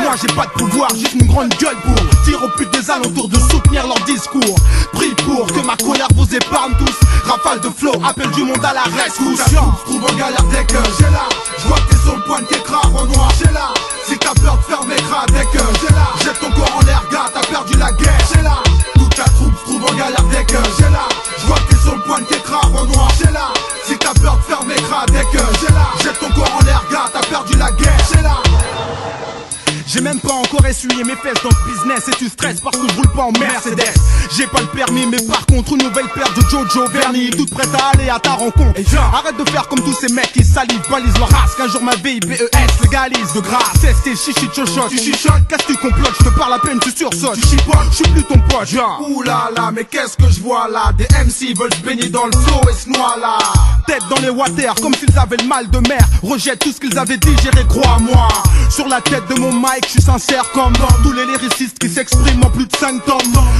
Moi j'ai pas de pouvoir, juste une grande gueule pour dire aux putes des alentours de soutenir leur discours. Prie pour que ma colère vous épargne tous. Rafale de flow, appel du monde à la rescousse. Ta troupe se trouve en galère dès que j'ai là. Je vois que t'es sur le point de t'écraser en noir. J'ai là, si t'as peur de faire mes gras dès que j'ai là. Jette ton corps en l'air, gars, t'as perdu la guerre. J'ai là, toute ta troupe se trouve en galère dès que j'ai là. Je vois que t'es sur le point de t'écraser en noir. J'ai là, si t'as peur de faire mes gras dès que j'ai là. Jette ton corps en l'air, gars, t'as perdu la guerre. J'ai là. J'ai même pas encore essuyé mes fesses dans le business. Et tu stresses parce que je roule pas en Mercedes. J'ai pas le permis mais par contre une nouvelle paire de Jojo Verni, toute prête à aller à ta rencontre. Arrête de faire comme tous ces mecs qui salivent, balisent leur race. Qu'un jour ma VIPES légalise de grâce. Teste tes chichis chochottes, tu chichotes, qu'est-ce que tu complotes, je te parle à peine, tu sursautes, tu chipotes, je suis plus ton pote. Ouh là là mais qu'est-ce que je vois là. Des MC veulent se baigner dans le flow et se noient là. Tête dans les water comme s'ils avaient le mal de mer. Rejette tout ce qu'ils avaient digéré, crois-moi. Sur la tête de mon mic, je suis sincère comme dans tous les lyricistes qui s'expriment en plus de 5 tomes.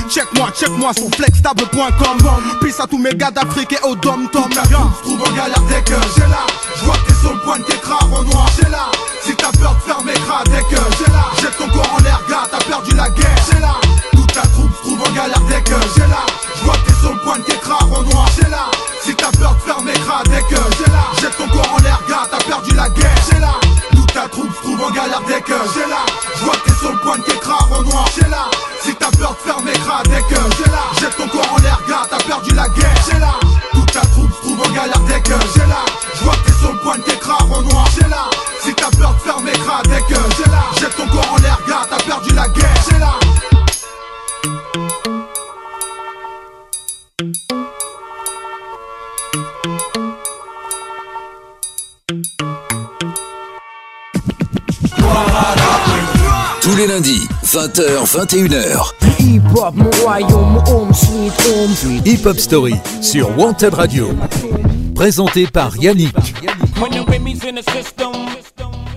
Check-moi sur flextable.com. Peace à tous mes gars d'Afrique et au dom-tom. Toute ta troupe se trouve en galère dès que j'ai là. Je vois que t'es sur le point de t'écraser en noir. J'ai là, si t'as peur de faire mes gras dès que j'ai là. Jette ton corps en l'air, gars, t'as perdu la guerre. J'ai là, toute ta troupe se trouve en galère dès que j'ai là. Je vois que t'es sur le point de t'écraser en noir. J'ai là, si t'as peur de faire mes gras dès que j'ai là. Jette ton corps en l'air, gars, t'as perdu la guerre. J'ai là. Ta troupe se trouve en galère dès que j'ai là. Je vois que t'es sur le point de t'écraser en noir. J'ai là. Si t'as peur de faire mes gras dès que j'ai là. Jette ton corps en l'air, gars, t'as perdu la guerre. J'ai là. Toute ta troupe se trouve en galère dès que j'ai là. Je vois que t'es sur le point de t'écraser en noir. J'ai là. Si t'as peur de faire mes gras dès que j'ai là. Jette ton corps en l'air, gars, t'as perdu la guerre. J'ai là. Tous les lundis, 20h-21h. Hip-Hop, mon royaume, home sweet home. Hip-Hop Story sur Wanted Radio. Présenté par Yannick.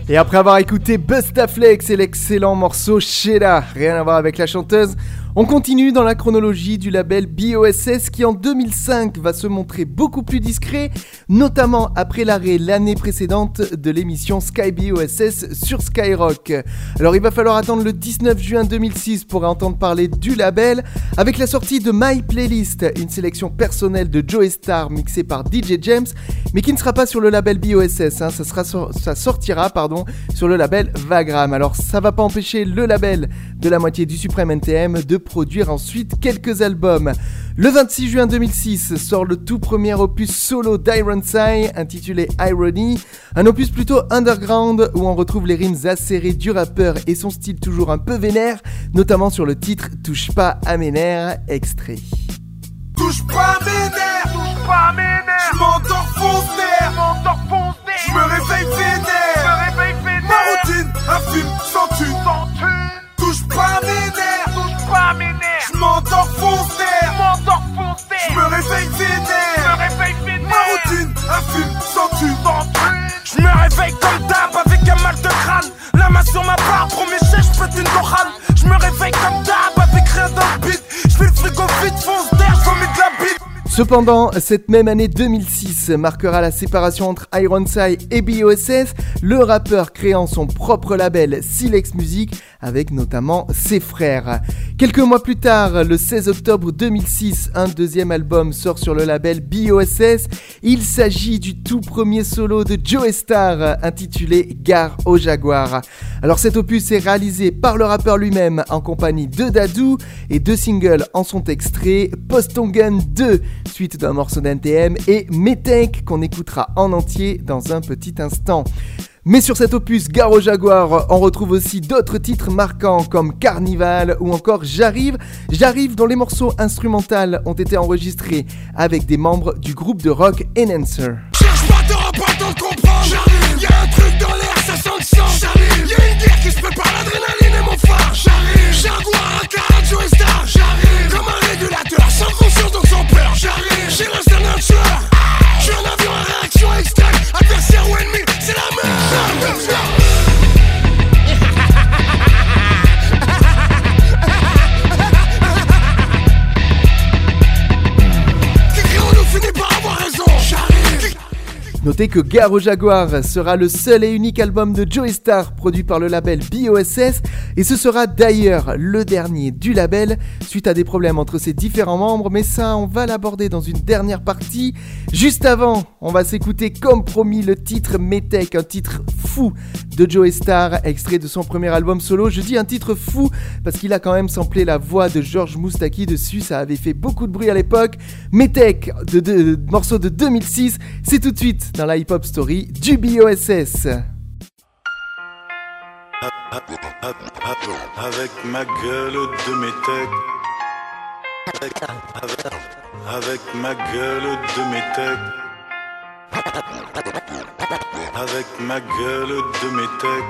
Et après avoir écouté Bustaflex et l'excellent morceau Sheila, rien à voir avec la chanteuse, on continue dans la chronologie du label BOSS qui en 2005 va se montrer beaucoup plus discret, notamment après l'arrêt l'année précédente de l'émission Sky BOSS sur Skyrock. Alors il va falloir attendre le 19 juin 2006 pour entendre parler du label avec la sortie de My Playlist, une sélection personnelle de Joey Starr mixée par DJ James, mais qui ne sera pas sur le label BOSS, ça sortira sur le label Vagram. Alors ça va pas empêcher le label de la moitié du Supreme NTM de produire ensuite quelques albums. Le 26 juin 2006 sort le tout premier opus solo d'Iron Sy intitulé Irony, un opus plutôt underground où on retrouve les rimes acérées du rappeur et son style toujours un peu vénère, notamment sur le titre Touche pas à mes nerfs, extrait. Touche pas à mes nerfs, touche pas à mes nerfs, je m'endors fonce nerfs, je me réveille vénère, ma routine, un film sans thune, touche pas à mes nerfs. Je m'endors fonce terre, je me réveille vénère. Ma routine, un film sans tu. Je me réveille Cependant, cette même année 2006 marquera la séparation entre Iron Sy et BOSS, le rappeur créant son propre label Silex Music avec notamment ses frères. Quelques mois plus tard, le 16 octobre 2006, un deuxième album sort sur le label BOSS. Il s'agit du tout premier solo de Joey Starr intitulé Gare au Jaguar. Alors cet opus est réalisé par le rappeur lui-même en compagnie de Dadou et deux singles en sont extraits, Postongun 2, suite d'un morceau d'NTM et Metank qu'on écoutera en entier dans un petit instant. Mais sur cet opus Gare au Jaguar, on retrouve aussi d'autres titres marquants comme Carnival ou encore J'arrive. J'arrive dont les morceaux instrumentaux ont été enregistrés avec des membres du groupe de rock Enhancer. Cherche pas t'auras pas le temps de comprendre. J'arrive, y'a un truc dans l'air, ça sent le sang. J'arrive, y'a une guerre qui se prépare, l'adrénaline est mon phare. J'arrive, Jaguar, un carré, Joey Starr. J'arrive, comme un régulateur, sans conscience donc sans peur. J'arrive, j'ai l'instinct d'un tueur. J'suis un avion à réaction extrême, adversaire ou ennemi, c'est la merde. Notez que Gare au Jaguar sera le seul et unique album de Joey Starr produit par le label BOSS et ce sera d'ailleurs le dernier du label suite à des problèmes entre ses différents membres, mais ça on va l'aborder dans une dernière partie. Juste avant, on va s'écouter comme promis le titre Metek, un titre fou de Joey Starr, extrait de son premier album solo. Je dis un titre fou parce qu'il a quand même samplé la voix de Georges Moustaki dessus, ça avait fait beaucoup de bruit à l'époque. Metek, morceau de 2006, c'est tout de suite dans la Hip-Hop Story du BOSS. Avec ma gueule de métèque. Avec ma gueule de métèque. Avec ma gueule de métèque.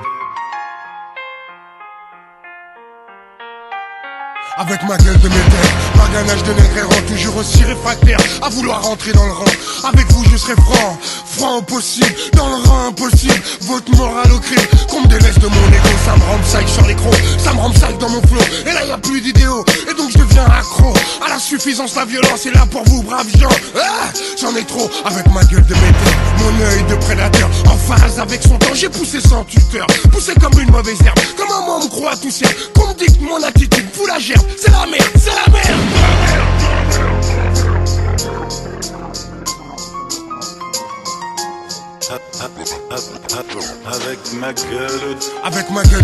Avec ma gueule de métèque. Maganage de nègre toujours aussi réfractaire à vouloir rentrer dans le rang. Avec vous je serai franc, franc impossible, dans le rang impossible. Votre morale au crime, qu'on me délaisse de mon égo. Ça me ramsaille sur les crocs, ça me ramsaille dans mon flot. Et là y'a plus d'idéaux, et donc je deviens accro à la suffisance, la violence est là pour vous braves gens. Ah, j'en ai trop avec ma gueule de métèque, mon œil de prédateur, en phase avec son temps. J'ai poussé sans tuteur, poussé comme une mauvaise herbe, comme un membre croit tout seul. Qu'on me dicte mon attitude, vous la gerbe, c'est la merde, c'est la merde. Avec ma gueule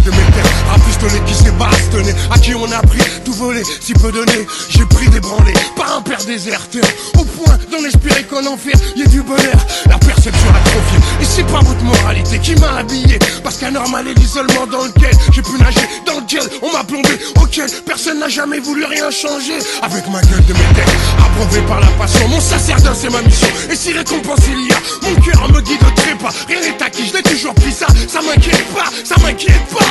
de métal, un pistolet qui s'est bastonné, à qui on a pris tout volé, si peu donné, j'ai pris des branlés, par un père déserteur, au point d'en espérer qu'en enfer, y ait du bonheur, la perception atrophiée, et c'est pas votre moralité qui m'a habillé, parce qu'anormal est l'isolement dans lequel j'ai pu nager, dans lequel on m'a plombé, auquel personne n'a jamais voulu rien changer, avec ma gueule de métal, approuvé par la passion, mon sacerdoce c'est ma mission, et si récompense il y a, mon cœur me guide au trépas, rien n'est acquis, je l'ai toujours pris ça, ça m'inquiète pas, ça m'inquiète pas.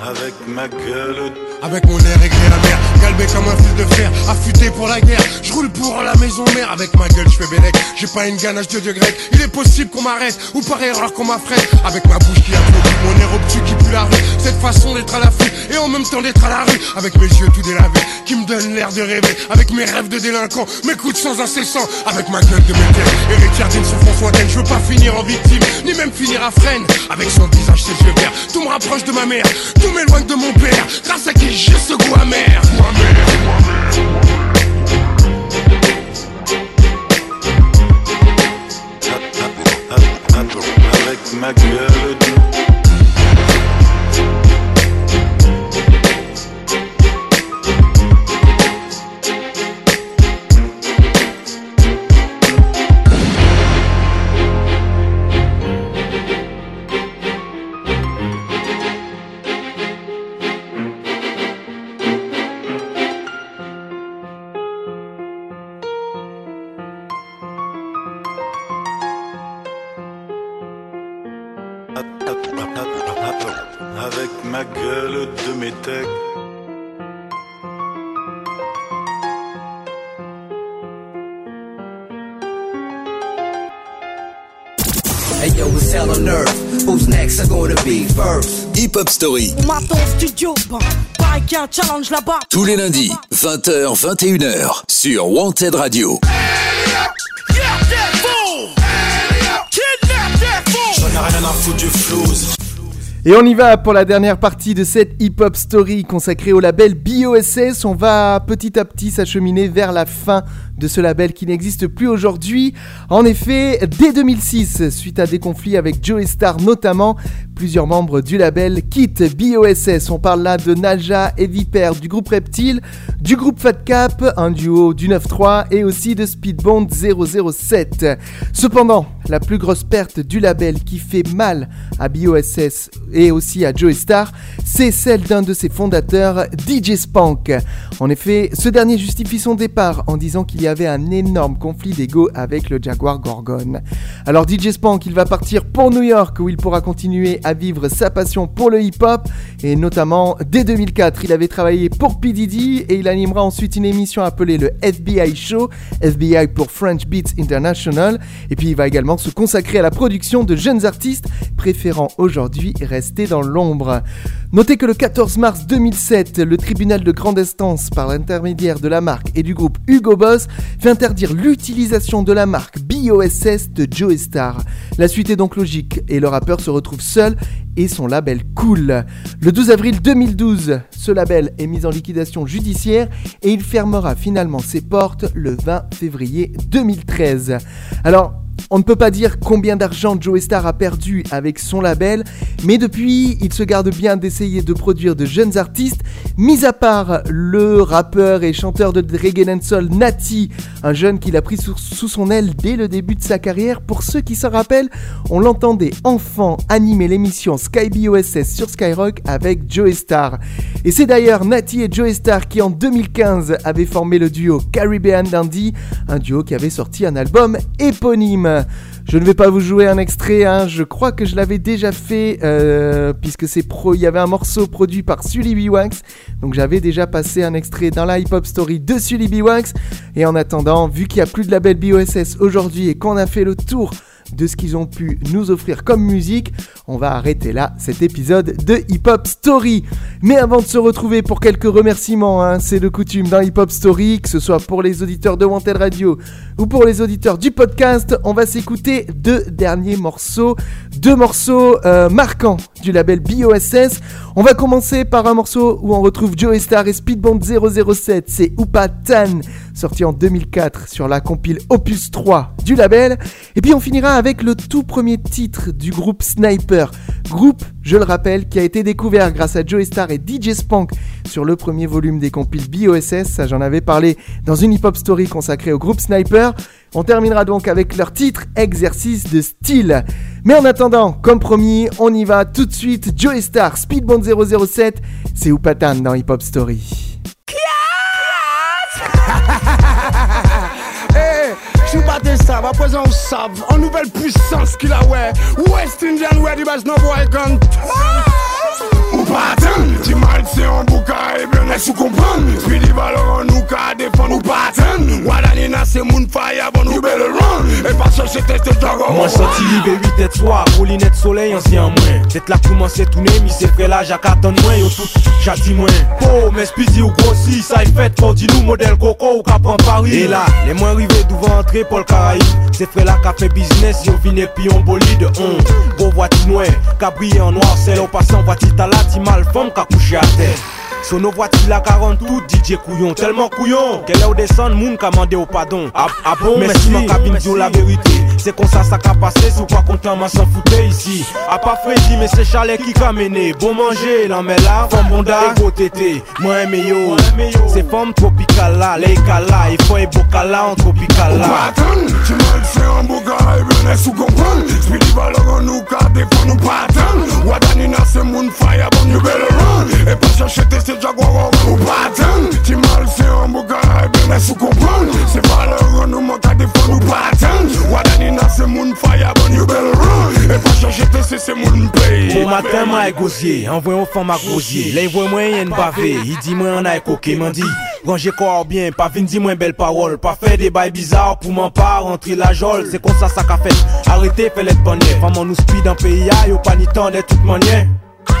Avec ma gueule, avec mon air aigré la mer, galbé comme un fil de fer, affûté pour la guerre, je roule pour la maison mère. Avec ma gueule je fais Bélec, j'ai pas une ganache de dieu grec. Il est possible qu'on m'arrête, ou par erreur qu'on m'affrète. Avec ma bouche qui a trop, mon air obtus qui pue la rue, cette façon d'être à l'affût, et en même temps d'être à la rue. Avec mes yeux tout délavés, qui me donnent l'air de rêver, avec mes rêves de délinquant, mes coups de sans incessants. Avec ma gueule de métal, héritière d'une souffrance lointaine, je veux pas finir en victime, ni même finir à freine. Avec son visage, ses yeux verts, tout me rapproche de ma mère, tout m'éloigne de mon père, grâce à qui j'ai ce goût amer. Avec ma gueule Hey yo, it's hell on earth. Who's next are gonna be first? Hip-Hop Story. On m'attend au studio, bah, pareil qu'il y a un challenge là-bas. Tous les lundis, 20h-21h, sur Wanted Radio. Hey, et on y va pour la dernière partie de cette hip-hop story consacrée au label BOSS. On va petit à petit s'acheminer vers la fin de ce label qui n'existe plus aujourd'hui. En effet, dès 2006, suite à des conflits avec Joey Starr notamment, plusieurs membres du label quittent BOSS. On parle là de Naja et Viper du groupe Reptile, du groupe Fat Cap, un duo du 9-3 et aussi de Speedbond 007. Cependant, la plus grosse perte du label qui fait mal à BOSS et aussi à Joey Starr, c'est celle d'un de ses fondateurs, DJ Spank. En effet, ce dernier justifie son départ en disant qu'il y avait un énorme conflit d'ego avec le Jaguar Gorgon. Alors DJ Spank, il va partir pour New York où il pourra continuer à vivre sa passion pour le hip-hop et notamment dès 2004, il avait travaillé pour PDD et il animera ensuite une émission appelée le FBI Show, FBI pour French Beats International, et puis il va également se consacrer à la production de jeunes artistes préférant aujourd'hui rester dans l'ombre. Notez que le 14 mars 2007, le tribunal de grande instance par l'intermédiaire de la marque et du groupe Hugo Boss fait interdire l'utilisation de la marque BOSS de Joey Starr. La suite est donc logique et le rappeur se retrouve seul et son label coule. Le 12 avril 2012, ce label est mis en liquidation judiciaire et il fermera finalement ses portes le 20 février 2013. Alors, on ne peut pas dire combien d'argent Joey Starr a perdu avec son label, mais depuis, il se garde bien d'essayer de produire de jeunes artistes, mis à part le rappeur et chanteur de reggae and soul Natty, un jeune qu'il a pris sous son aile dès le début de sa carrière. Pour ceux qui s'en rappellent, on l'entendait enfant animer l'émission Sky BOSS sur Skyrock avec Joey Starr. Et c'est d'ailleurs Natty et Joey Starr qui en 2015 avaient formé le duo Caribbean Dandy, un duo qui avait sorti un album éponyme. Je ne vais pas vous jouer un extrait, hein. Je crois que je l'avais déjà fait puisque il y avait un morceau produit par Sully B. Wax, donc j'avais déjà passé un extrait dans la hip-hop story de Sully B. Wax. Et en attendant, vu qu'il n'y a plus de label BOSS aujourd'hui et qu'on a fait le tour de ce qu'ils ont pu nous offrir comme musique, on va arrêter là cet épisode de Hip-Hop Story. Mais avant de se retrouver pour quelques remerciements, hein, c'est de coutume dans Hip-Hop Story, que ce soit pour les auditeurs de Wanted Radio ou pour les auditeurs du podcast, on va s'écouter deux morceaux marquants du label BOSS. On va commencer par un morceau où on retrouve Joey Starr et Speedbond 007, c'est Oupa Tan, sorti en 2004 sur la compile Opus 3 du label. Et puis on finira avec le tout premier titre du groupe Sniper, groupe, je le rappelle, qui a été découvert grâce à Joey Starr et DJ Spank sur le premier volume des compiles BOSS, ça j'en avais parlé dans une hip-hop story consacrée au groupe Sniper. On terminera donc avec leur titre Exercice de style. Mais en attendant, comme promis, on y va tout de suite. Joey Starr, Speedbond 007, c'est Oupa Tan dans Hip-Hop Story. J'suis pas des sables, à présent on savent. En nouvelle puissance qu'il a, ouais. West Indian, ouais, du bas, no boy gun. Ou pas attendre, du mal c'est en bouca et bien laisse-vous comprendre. Puis des valeurs en nous qu'à défendre. Ou pas attendre, Wadanina c'est moon fire, bon you better run. Et pas chercher tête de dragon. Moi senti libéré 8 têtes soir, Paulinette soleil ancien moins. Tête là commence à tourner, mi c'est fait là, j'attends moins, yo tout, j'attends moins. Oh, mais spizi ou grossi, ça y fait, pour dis-nous modèle coco ou cap en Paris. Et là, les moins rivés devant entrer pour le Caraïbe. C'est frère là qu'a fait business, yo vine puis on bolide. Gros voiture noir, cabrier en noir, c'est là au passant voiture talent. Ti mal femme qu'a couché à terre. Son nos voitures la 40 tout DJ couillon. Tellement couillon qu'elle est au descend moun qu'a mandé au pardon. Ah bon, mais si mon cabine dit la vérité. C'est comme ça ça qu'a passé, sous quoi content m'en s'en foutait ici. A pas Freddy mais c'est Chalet qui qu'a mené. Bon manger, l'en met là, femme bonda et gros tété. Moi aimé yo, c'est femme tropicale là, les cala, il faut et bocala en tropical là. Oupa Tan, tu m'as dit c'est un beau gars et bien est sous comprendre. Puis les valeurs en nous qu'a défendre. Oupa Tan, Wadanina c'est moun fire, bon you better run. Et pas chercher tester Jaguar ou Oupa Tan, tu m'as dit c'est un beau gars et bien est sous comprendre. C'est valeurs en nous m'en qu'a défendre. Oupa Tan, Wadanina c'est moun fire, bon you better run. Et pas chercher tester c'est moun paye. Bon matin, ma gosier, envoie au fond ma gosier. L'envoie moi une bavé, il dit moi on a coqué, m'en dit. Rangez corps bien, pas vin dis moi belle parole. Pas fait des bails bizarres pour m'en pas rentrer la jole. C'est comme ça, ça qu'a fait. Arrêtez, fais les bonnes. Vraiment nous speed en pays, y'a pas ni temps de toute manière.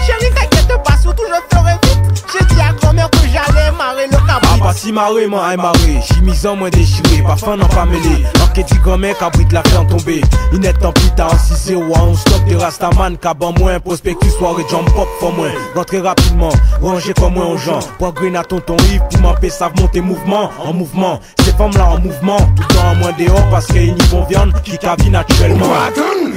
Chérie, t'inquiète pas, surtout je ferai vite. J'ai dit à grand-mère que j'allais marrer le cabrit. Pas si marrer, moi aime marrer. Chimise en moins déchiré, pas fin n'en pas mêlé. Enquête dit grand-mère, cabrit la fait en tomber. Il n'est tant plus tard en 6-0 à 11 stop. Des rastaman, caban moins, prospectus, soirée jump pop, faut moins. Rentrer rapidement, ranger comme moins aux gens. Pour green à tonton Yves, pour m'appeler, savent monter mouvement. En mouvement, ces femmes là en mouvement. Tout temps en moins dehors, parce qu'ils n'y vont viande, qui cavine naturellement.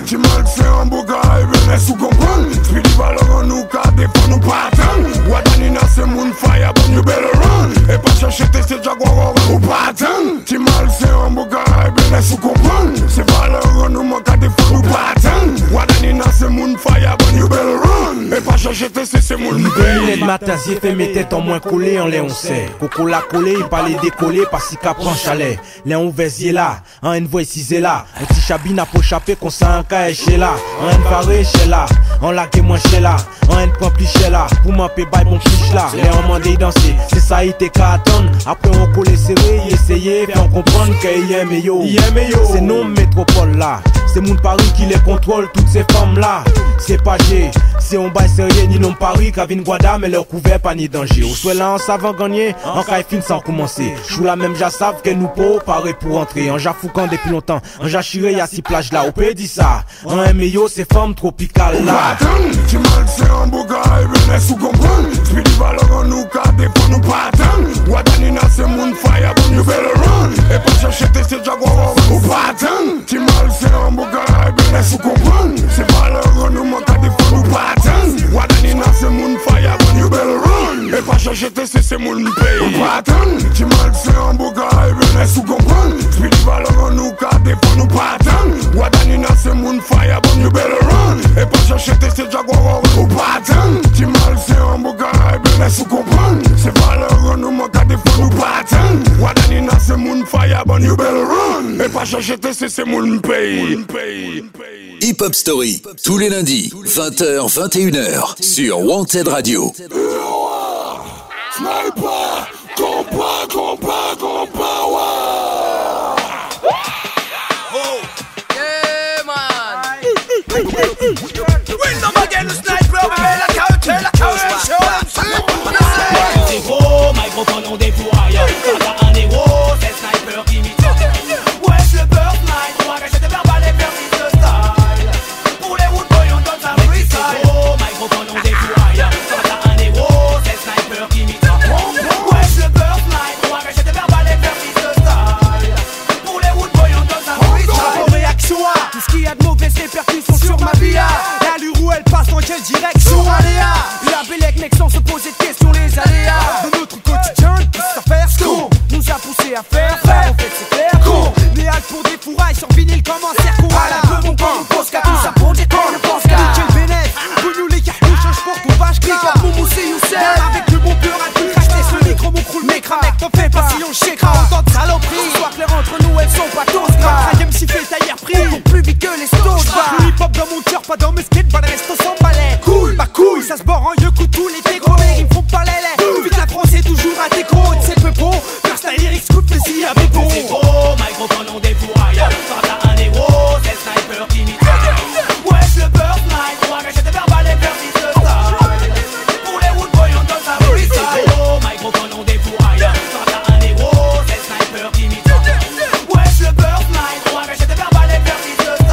Tu m'as fait un boga, et venez sous comprendre. Puis les valeurs nous cadent, faut nous pas attendre. Wadanina, c'est mon fire, bon, you better run. Et pas chercher tester Jaguar, ou pas attendre. Tu m'as fait un boga, et venez sous comprendre. Ces valeurs nous cadent, faut nous pas attendre. Wadanina, c'est mon fire, bon, you better run. Et pas chercher tester, c'est mon pays. Le matin, si fait mes têtes en moins collées, on les on sait. Coco la collée, il pas les décoller, pas si cap en chalet. Les on versier là, en une voix ici là. Un petit chabine à pour chaper, qu'on s'en chez là, on en paré chez là, on la moins chez là, on en prend plus chez là, pour m'en payer mon fiche là, les on mandé danser, c'est ça il était qu'à attendre, après on collait serré, essayer, faire comprendre qu'il y a meilleur, c'est non métropole là, c'est mon Paris qui les contrôle, toutes ces femmes là, c'est pas G, c'est on bail sérieux ni non Paris, Kavin Guada, mais leur couvert pas ni danger, au soit là on savant gagner, en caille fin sans commencer, chou la même ja savent qu'elle nous parer pour entrer, en jafoucan depuis longtemps, en jachiré y'a six plages là, au peut dit ça. En M.E.O. c'est femme tropicale là. Tu m'as fait un beau gars et venez sous comprendre. Puis les valeurs nous cadent, faut nous pas attendre. Wadanina c'est mon fire, bon you better run. Et pas chercher tester Jaguar ou pas attendre. Tu m'as fait un beau gars et venez sous comprendre. Ces valeurs nous cadent, faut nous pas attendre. Wadanina c'est mon fire, bon you better run. Et pas chercher tester c'est mon pays. Ou pas attendre. Tu m'as fait un beau gars et venez sous comprendre. Puis les valeurs nous cadent, faut nous pas attendre. Wadanina c'est mon fire, but you better run. Et pas chercher tester Jaguar ou pas attendre. Tu m'as fait un beau gars et venez sous comprendre. Ces valeurs nous cadent, faut nous pas attendre. Wadanina c'est mon fire, but you better run. Et pas chercher tester c'est mon pays. Hip-Hop Story, tous les lundis, 20h-21h, sur Wanted Radio. Sniper, combat, Win them again, the sniper, la caute, la caute. Zéro, microphone, on déploie. Pas un héros, c'est le sniper qui m'y tient. Ouais, je le burn night, on va cacher des verbales et vernis de style. Pour les wood boys, on donne sa freestyle. Zéro, microphone, on déploie. Pas un héros, c'est le sniper qui m'y tient. Ouais, je le burn night, on va cacher des verbales et vernis de style. Pour les wood boys, on donne sa freestyle. Réaction à tout ce qu'il y a de mauvais, c'est percuté. Ma via, l'allure où elle passe dans quelle direction aléa. La belle avec mec sans se poser de questions, les aléas de notre quotidien, tout ça faire ce qu'on nous a poussé à faire, en fait c'est faire con. Des hâtes pour des fourrailles sur vinyle comme un cercle à la peu mon corps, on pense qu'à tout ça pour des temps, on pense qu'à nickel bénètre, pour nous les cartes, on change pour qu'on vache clic, pour mousser Youssef, avec le bon cœur à tout cracher ce micro, mon crew le mec, t'en fais pas si on chécra, on tente saloperie, soit clair entre nous, elles sont pas tous gras, ça y est, si fait tailleur pris, plus vite que les stones, hip-hop dans mon cœur, pas dans mes skates, pas de resto sans balai. Cool, ma couille, ça se bord en yeux, coup tous les dégros, ils me font pas l'aile. Vite la France est toujours à tes côtes, c'est peu pro, verse la lyrics, coupe les si avec bon. C'est gros, microphone on défouraille, t'as un héros, c'est le sniper qui m'y tient. Ouais, je le burn night, on va cacher des verbales et vernis de style. Pour les wood boys, on donne sa police. C'est gros, microphone on défouraille, t'as un héros, c'est le sniper qui m'y tient. Ouais, je le burn night, on va cacher des verbales et vernis de style.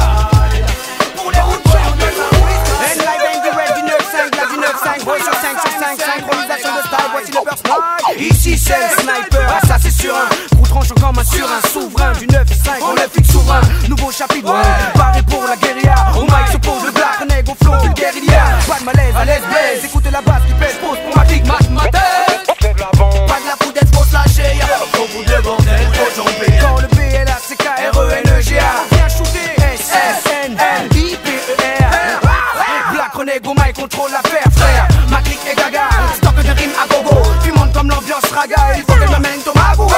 Ici c'est le sniper, assassin sur un coup tranchant comme un surin, souverain du 9 et 5, on le fixe souverain. Nouveau chapitre, paré pour la guérilla. Au mic se pose le black, renègue au flow, le guérilla. Pas de malaise, à l'aise blaise, écoutez la basse qui pèse, pose pour ma clique, ma tête. Pas de la foudesse pour se lâcher, y'a pas au bout de bordel, faut tomber. Quand le BLACKRENEGA vient shooter SSNLIPER, black renègue au mic, contrôle l'affaire, frère. Ma clique est gaga, stock de rime à gogo. Tu montes comme l'ambiance raga, il faut que je m'amène ton maboué.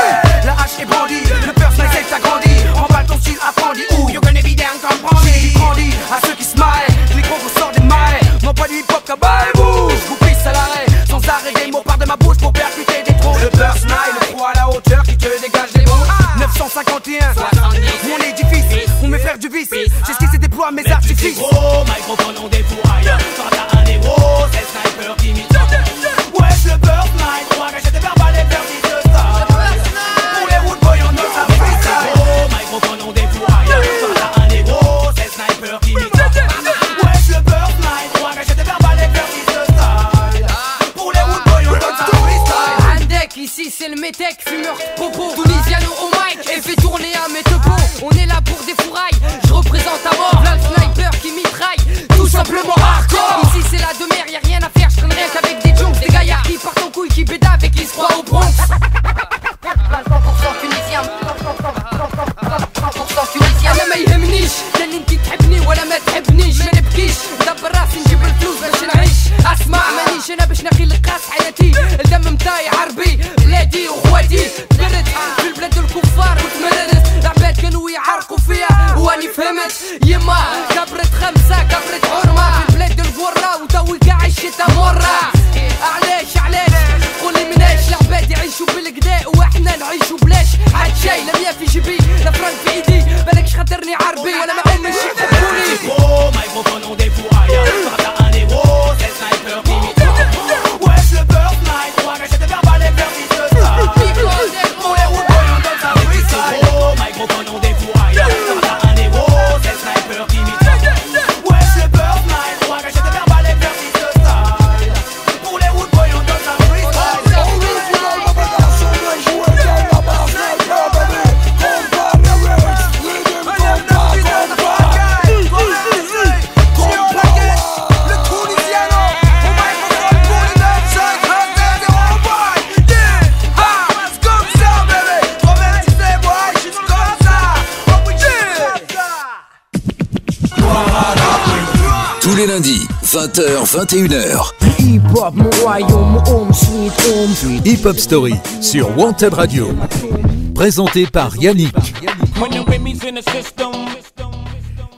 La hache est brandie, le personnage s'est agrandi. Remballe ton style, apprendis, ou you're gonna be down comme brandy. Grandi à ceux qui se maillent, les gros vous sortent des mailles. métèque, fumeur popo, tunisiano au mic et fait tourner à mes tepos. On est là pour des fourrailles, je représente à mort. Plein de snipers qui mitraillent, tout simplement hardcore. Ici c'est la demeure, y'a rien à faire, je traîne rien qu'avec des junks. Des gaillards qui partent en couille, qui bédent avec les froids au Bronx. 100% tunisien, 100% tunisien. أنا ما يهمنيش لا اللي انتي تحبني ولا ما تحبنيش. ما نبكيش ندبر راسي نجيب الفلوس باش نعيش. اسمع مانيش انا باش نقي لقاص حياتي. الدم متاعي عربي بلادي وخواتي. تبرد في البلاد الكفار وتمرنت. العباد كانوا يعرقوا فيا واني فهمت. يما كبرت خمسة كبرت حرمة في البلاد القرة وتوي كاع عشتها مرة. علاش علاش قولي مناش العباد يعيشوا بالكدا واحنا نعيشوا بلاش. عاد شي لا مية في جيبي لا فرنك في ايدي. بالكش خاطرني عربي ولا ما عمري شفت الكولي. Les lundis, 20h-21h. Hip-Hop Story sur Wanted Radio. Présenté par Yannick.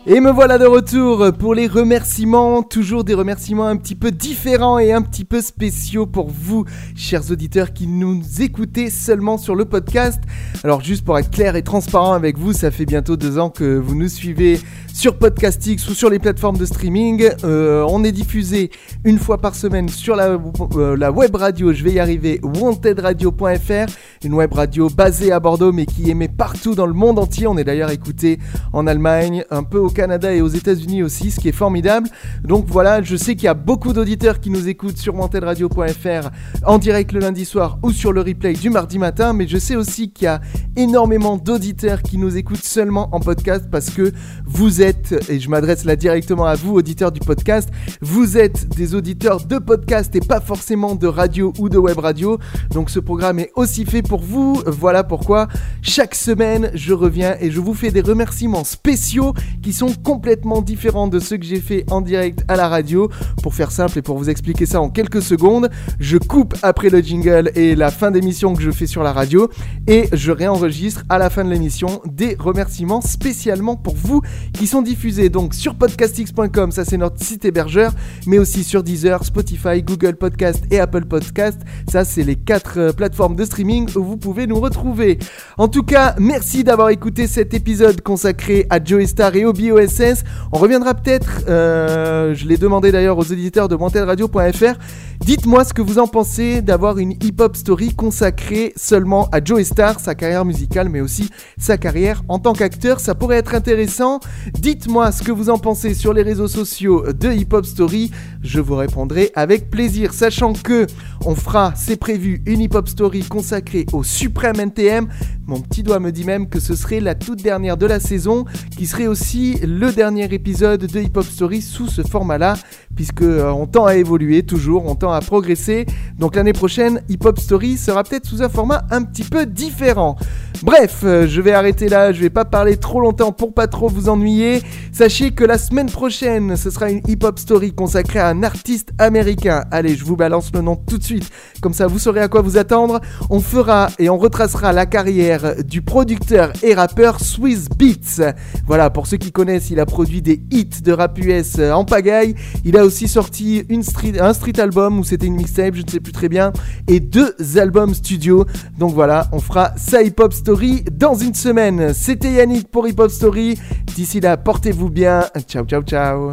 Et me voilà de retour pour les remerciements, toujours des remerciements un petit peu différents et un petit peu spéciaux pour vous, chers auditeurs qui nous écoutez seulement sur le podcast. Alors juste pour être clair et transparent avec vous, ça fait bientôt 2 ans que vous nous suivez sur Podcastics ou sur les plateformes de streaming. On est diffusé 1 fois par semaine sur la web radio, je vais y arriver, wantedradio.fr, une web radio basée à Bordeaux mais qui émet partout dans le monde entier. On est d'ailleurs écouté en Allemagne, un peu au Canada et aux États-Unis aussi, ce qui est formidable. Donc voilà, je sais qu'il y a beaucoup d'auditeurs qui nous écoutent sur montelradio.fr en direct le lundi soir ou sur le replay du mardi matin, mais je sais aussi qu'il y a énormément d'auditeurs qui nous écoutent seulement en podcast parce que vous êtes, et je m'adresse là directement à vous, auditeurs du podcast, vous êtes des auditeurs de podcast et pas forcément de radio ou de web radio. Donc ce programme est aussi fait pour vous. Voilà pourquoi chaque semaine je reviens et je vous fais des remerciements spéciaux qui sont complètement différents de ceux que j'ai fait en direct à la radio. Pour faire simple et pour vous expliquer ça en quelques secondes, je coupe après le jingle et la fin d'émission que je fais sur la radio et je réenregistre à la fin de l'émission des remerciements spécialement pour vous qui sont diffusés donc sur Podcastics.com, ça c'est notre site hébergeur, mais aussi sur Deezer, Spotify, Google Podcast et Apple Podcast. Ça c'est les 4 plateformes de streaming où vous pouvez nous retrouver. En tout cas, merci d'avoir écouté cet épisode consacré à Joey Starr et au BOSS. On reviendra peut-être, je l'ai demandé d'ailleurs aux auditeurs de montelradio.fr, dites-moi ce que vous en pensez d'avoir une hip-hop story consacrée seulement à Joey Starr, sa carrière musicale, mais aussi sa carrière en tant qu'acteur. Ça pourrait être intéressant. Dites-moi ce que vous en pensez sur les réseaux sociaux de Hip-Hop Story. Je vous répondrai avec plaisir, sachant que on fera, c'est prévu, une Hip-Hop Story consacrée au Supreme NTM. Mon petit doigt me dit même que ce serait la toute dernière de la saison, qui serait aussi le dernier épisode de Hip-Hop Story sous ce format-là, puisque on tend à évoluer toujours, on tend à progresser. Donc l'année prochaine, Hip-Hop Story sera peut-être sous un format un petit peu différent. Bref, je vais arrêter là, je vais pas parler trop longtemps pour pas trop vous ennuyer. Sachez que la semaine prochaine, ce sera une Hip-Hop Story consacrée à un artiste américain. Allez, je vous balance le nom tout de suite, comme ça vous saurez à quoi vous attendre. On fera et on retracera la carrière du producteur et rappeur Swiss Beats. Voilà, pour ceux qui connaissent, il a produit des hits de rap US en pagaille. Il a aussi sorti un street album, ou c'était une mixtape, je ne sais plus très bien, et 2 albums studio. Donc voilà, on fera sa Hip-Hop Story dans une semaine. C'était Yannick pour Hip-Hop Story. D'ici là, portez-vous bien. Ciao, ciao, ciao.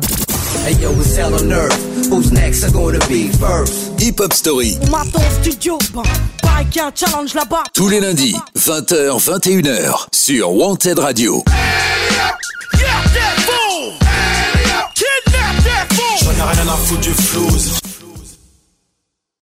Hey yo, it's hell on earth. Who's next are gonna be first? Hip-Hop Story. Maton studio, bike, un challenge là-bas. Tous les lundis, 20h-21h, sur Wanted Radio. J'en ai rien à foutre du flouze.